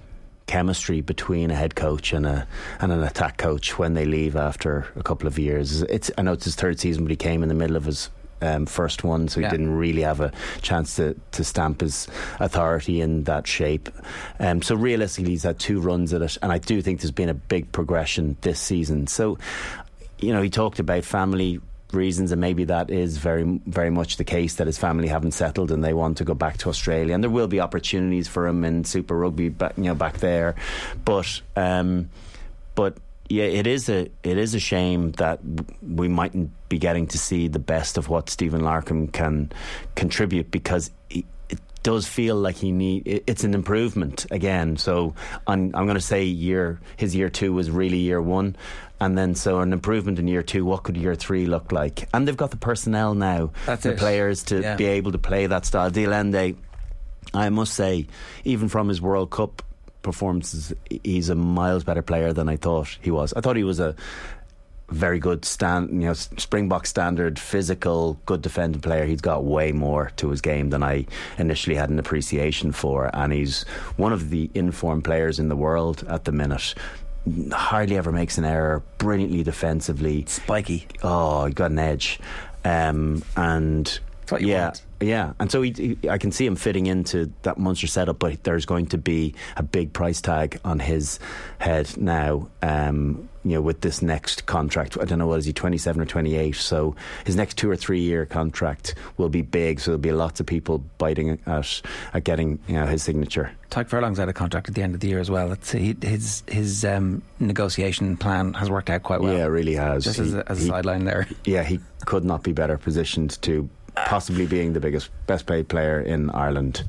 chemistry between a head coach and an attack coach when they leave after a couple of years. I know it's his third season, but he came in the middle of his first one, so he didn't really have a chance to stamp his authority in that shape. So realistically, he's had 2 runs at it, and I do think there's been a big progression this season. So, you know, he talked about family reasons, and maybe that is very, very much the case, that his family haven't settled and they want to go back to Australia, and there will be opportunities for him in Super Rugby back there, but yeah, it is a shame that we mightn't be getting to see the best of what Stephen Larkin can contribute, because it does feel like it's an improvement again. So I'm going to say his year 2 was really year 1. And then, so an improvement in year 2, what could year 3 look like? And they've got the personnel now, players to be able to play that style. Dielende, I must say, even from his World Cup performances, he's a miles better player than I thought he was. I thought he was a very good Springbok standard, physical, good defending player. He's got way more to his game than I initially had an appreciation for, and he's one of the in-form players in the world at the minute. Hardly ever makes an error, brilliantly defensively, spiky. Oh, he got an edge, and yeah. And so I can see him fitting into that Munster setup, but there's going to be a big price tag on his head now. With this next contract, I don't know, what is he, 27 or 28? So his next 2 or 3 year contract will be big. So there'll be lots of people biting at getting his signature. Tadhg Furlong's out of contract at the end of the year as well. His negotiation plan has worked out quite well. Yeah, it really has. Just as a sideline there. Yeah, he could not be better positioned to possibly being the best paid player in Ireland,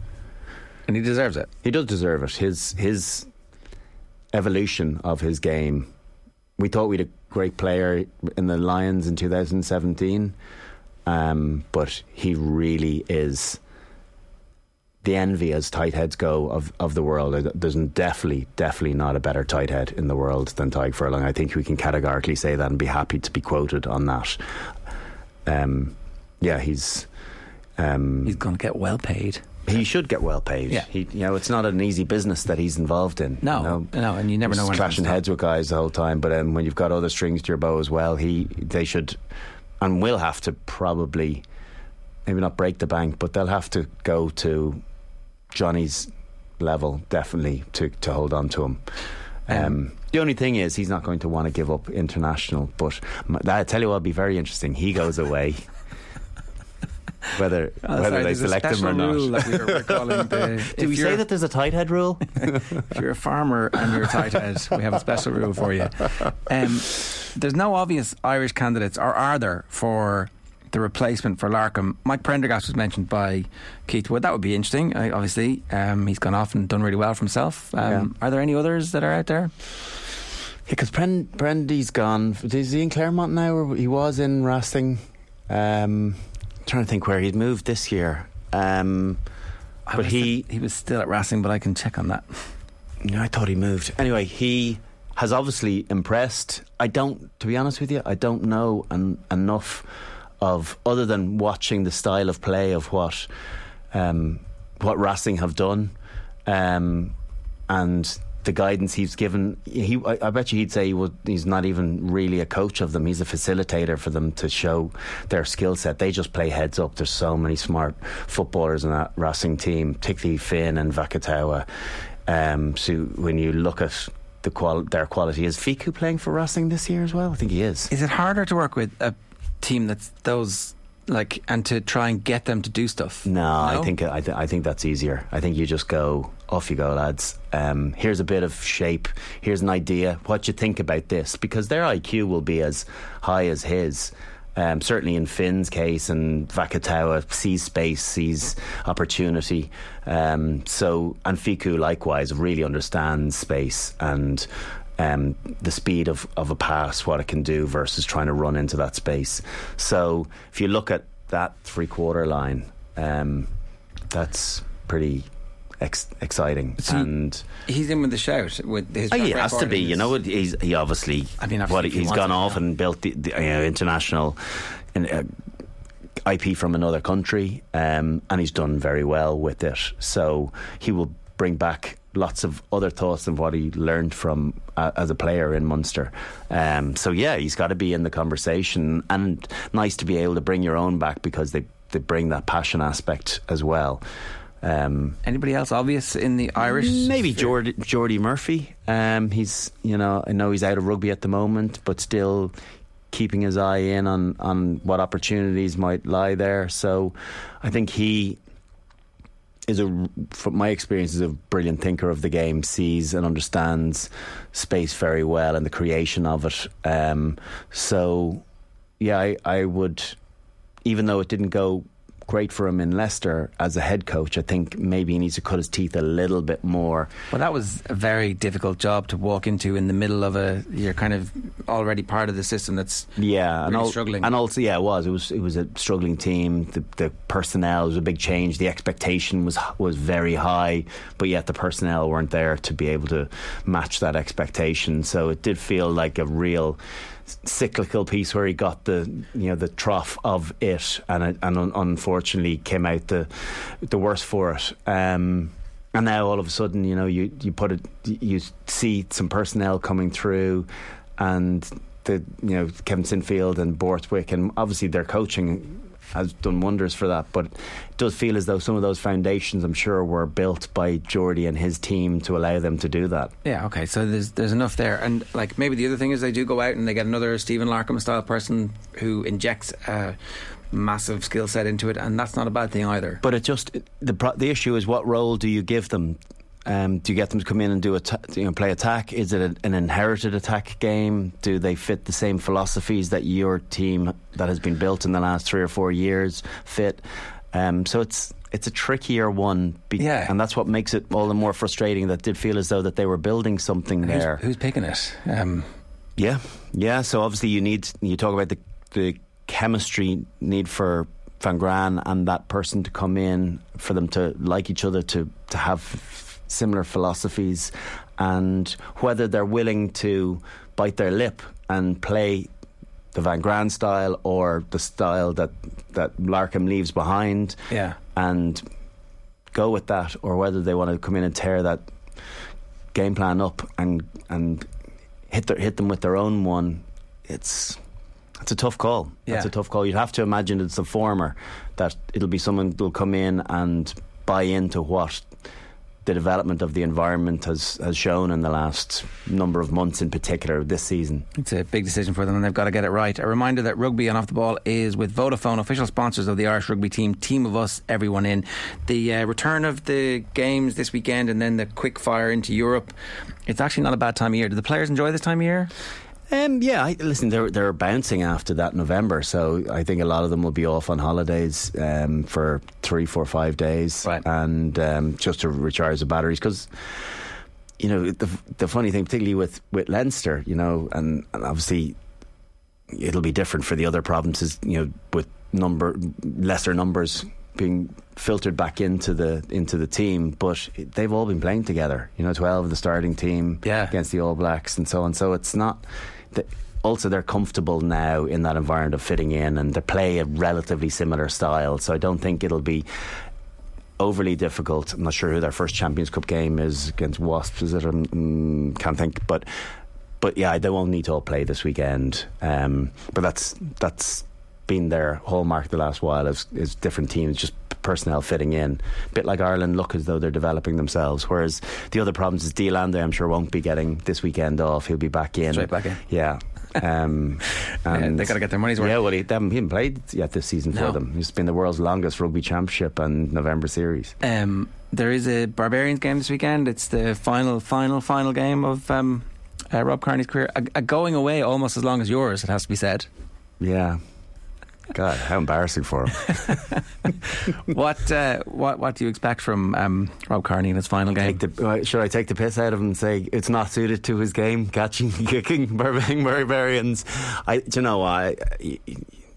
and he deserves it. He does deserve it. His evolution of his game. We thought we had a great player in the Lions in 2017, but he really is the envy, as tight heads go, of the world. There's definitely not a better tight head in the world than Tadhg Furlong. I think we can categorically say that and be happy to be quoted on that. He's going to get well paid. He should get well paid. Yeah. It's not an easy business that he's involved in. No, and you never know. He's clashing heads with guys the whole time, but when you've got other strings to your bow as well, they should and will have to probably, maybe not break the bank, but they'll have to go to Johnny's level, definitely, to hold on to him. The only thing is he's not going to want to give up international, but I tell you what, it'll be very interesting. He goes away. Whether they select him or not. Rule that we're calling do we say that there's a tight head rule? If you're a farmer and you're a tight head, we have a special rule for you. There's no obvious Irish candidates, or are there, for the replacement for Larkin? Mike Prendergast was mentioned by Keith Wood. That would be interesting, obviously. He's gone off and done really well for himself. Are there any others that are out there? Because Brendy's gone. Is he in Claremont now? Or he was in Rastling. Trying to think where he'd moved this year, but he was still at Racing, but I can check on that. No, I thought he moved. Anyway, he has obviously impressed. To be honest with you, I don't know enough of, other than watching the style of play of what Racing have done, and the guidance he's given. I bet you he'd say he's not even really a coach of them. He's a facilitator for them to show their skill set. They just play heads up. There's so many smart footballers in that Racing team, particularly Finn and Vakatawa. So when you look at their quality, is Fiku playing for Racing this year as well? I think he is. Is it harder to work with a team that's those like, and to try and get them to do stuff? No? I think that's easier. I think you just go, off you go, lads. Here's a bit of shape. Here's an idea. What do you think about this? Because their IQ will be as high as his. Certainly in Finn's case, and Vakatawa sees space, sees opportunity. And Fiku likewise really understands space and the speed of a pass, what it can do versus trying to run into that space. So if you look at that three-quarter line, that's pretty exciting. So and he's in with the shout with his he has to be, you know. He obviously, I mean, he's gone off and built the international IP from another country, and he's done very well with it, so he will bring back lots of other thoughts of what he learned from as a player in Munster. He's got to be in the conversation, and nice to be able to bring your own back, because they bring that passion aspect as well. Anybody else obvious in the Irish? Maybe Jordy Murphy. He's, I know he's out of rugby at the moment, but still keeping his eye in on what opportunities might lie there. So I think he is, from my experience, is a brilliant thinker of the game, sees and understands space very well and the creation of it. I would, even though it didn't go great for him in Leicester as a head coach, I think maybe he needs to cut his teeth a little bit more. Well, that was a very difficult job to walk into in the middle of you're kind of already part of the system that's struggling. And also, it was a struggling team. The personnel was a big change. The expectation was very high, but yet the personnel weren't there to be able to match that expectation. So it did feel like a real cyclical piece where he got the trough of it, and unfortunately came out the worse for it. And now all of a sudden, you see some personnel coming through, and Kevin Sinfield and Borthwick, and obviously their coaching has done wonders for that, but it does feel as though some of those foundations, I'm sure, were built by Jordy and his team to allow them to do that. Yeah, okay, so there's enough there. And like, maybe the other thing is they do go out and they get another Stephen Larkham style person who injects a massive skill set into it, and that's not a bad thing either. But it just, the issue is, what role do you give them? Do you get them to come in and do play attack? Is it an inherited attack game? Do they fit the same philosophies that your team that has been built in the last 3 or 4 years fit? So it's a trickier one, and that's what makes it all the more frustrating. That did feel as though that they were building something there. Who's picking it? So obviously you talk about the chemistry need for Van Gran and that person to come in, for them to like each other, to have similar philosophies, and whether they're willing to bite their lip and play the Van Gran style or the style that Larkham leaves behind and go with that, or whether they want to come in and tear that game plan up and hit them with their own one. It's a tough call. That's a tough call. You'd have to imagine it's the former, that it'll be someone who'll come in and buy into what the development of the environment has shown in the last number of months, in particular this season. It's a big decision for them, and they've got to get it right. A reminder that Rugby on Off the Ball is with Vodafone, official sponsors of the Irish rugby team of us, everyone in. The return of the games this weekend, and then the quick fire into Europe. It's actually not a bad time of year. Do the players enjoy this time of year? Listen, they're bouncing after that November, so I think a lot of them will be off on holidays for 3, 4, 5 days, right, and just to recharge the batteries, because the funny thing, particularly with Leinster, and obviously it'll be different for the other provinces, with lesser numbers being filtered back into the team, but they've all been playing together. 12 of the starting team against the All Blacks and so on. So it's not. Also, they're comfortable now in that environment of fitting in, and they play a relatively similar style. So I don't think it'll be overly difficult. I'm not sure who their first Champions Cup game is against. Wasps, is it? Can't think. But they won't need to all play this weekend. But that's been their hallmark the last while, is different teams, just personnel fitting in. A bit like Ireland look as though they're developing themselves, whereas the other provinces, D. Lande, I'm sure, won't be getting this weekend off. He'll be back in. Straight back in. Yeah. They got to get their money's worth. Yeah, well, he hasn't played yet this season for them. It's been the world's longest rugby championship and November series. There is a Barbarians game this weekend. It's the final game of Rob Kearney's career. A going away almost as long as yours, it has to be said. Yeah. God, how embarrassing for him. What do you expect from Rob Kearney in his final game? Should I take the piss out of him and say it's not suited to his game, catching, kicking, Barbarians?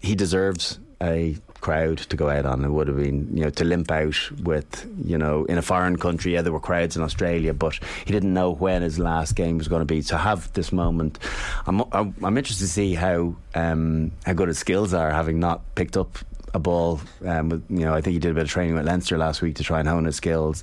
He deserves a crowd to go out on. It would have been, to limp out with, in a foreign country. Yeah, there were crowds in Australia, but he didn't know when his last game was going to be. To have this moment, I'm interested to see how good his skills are, having not picked up a ball. I think he did a bit of training with Leinster last week to try and hone his skills.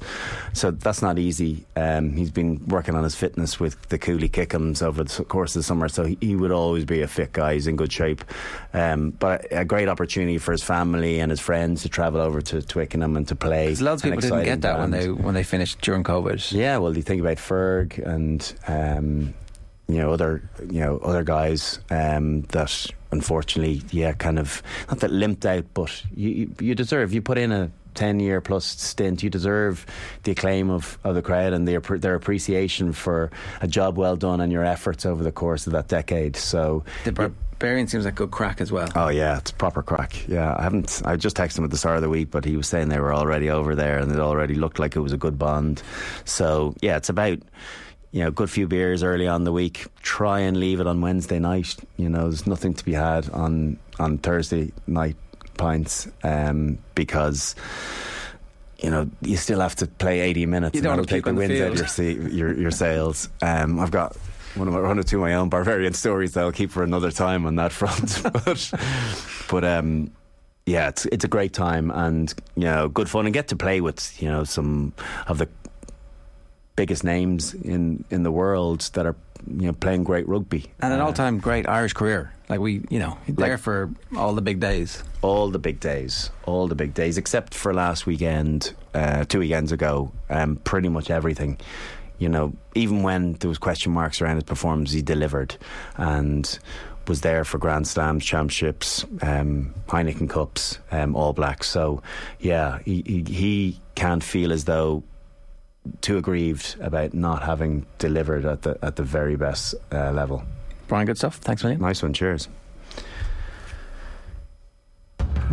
So that's not easy. He's been working on his fitness with the Cooley Kickums over the course of the summer, so he would always be a fit guy. He's in good shape. But a great opportunity for his family and his friends to travel over to Twickenham and to play. Because loads of people didn't get that when they finished during COVID. Yeah, well, you think about Ferg and other guys that unfortunately, not that limped out, but you deserve. You put in a 10-year plus stint. You deserve the acclaim of the crowd and their appreciation for a job well done and your efforts over the course of that decade. So the Barbarian seems like good crack as well. Oh yeah, it's proper crack. Yeah, I just texted him at the start of the week, but he was saying they were already over there and it already looked like it was a good bond. So yeah, it's about, a good few beers early on the week. Try and leave it on Wednesday night. There's nothing to be had on Thursday night pints because you still have to play 80 minutes. You don't want to take the wind out of your sails. I've got one or two of my own Barbarian stories that I'll keep for another time on that front. but yeah, it's a great time and good fun, and get to play with some of the biggest names in the world that are playing great rugby, and an all-time great Irish career. Like there for all the big days, except for last weekend, 2 weekends ago. Pretty much everything. Even when there was question marks around his performance, he delivered and was there for Grand Slams, Championships, Heineken Cups, All Blacks. So yeah, he can't feel as though too aggrieved about not having delivered at the very best level. Brian, good stuff. Thanks, William. Nice one. Cheers.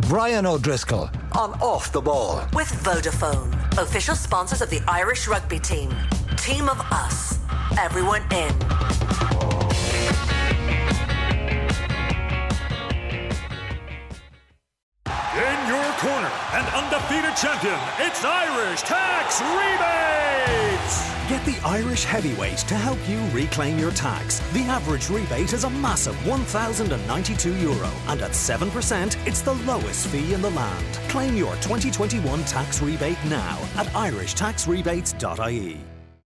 Brian O'Driscoll on Off the Ball with Vodafone, official sponsors of the Irish rugby team. Team of us, everyone in. In your corner, an undefeated champion, it's Irish Tax Rebates! Get the Irish heavyweight to help you reclaim your tax. The average rebate is a massive €1,092, and at 7%, it's the lowest fee in the land. Claim your 2021 tax rebate now at irishtaxrebates.ie.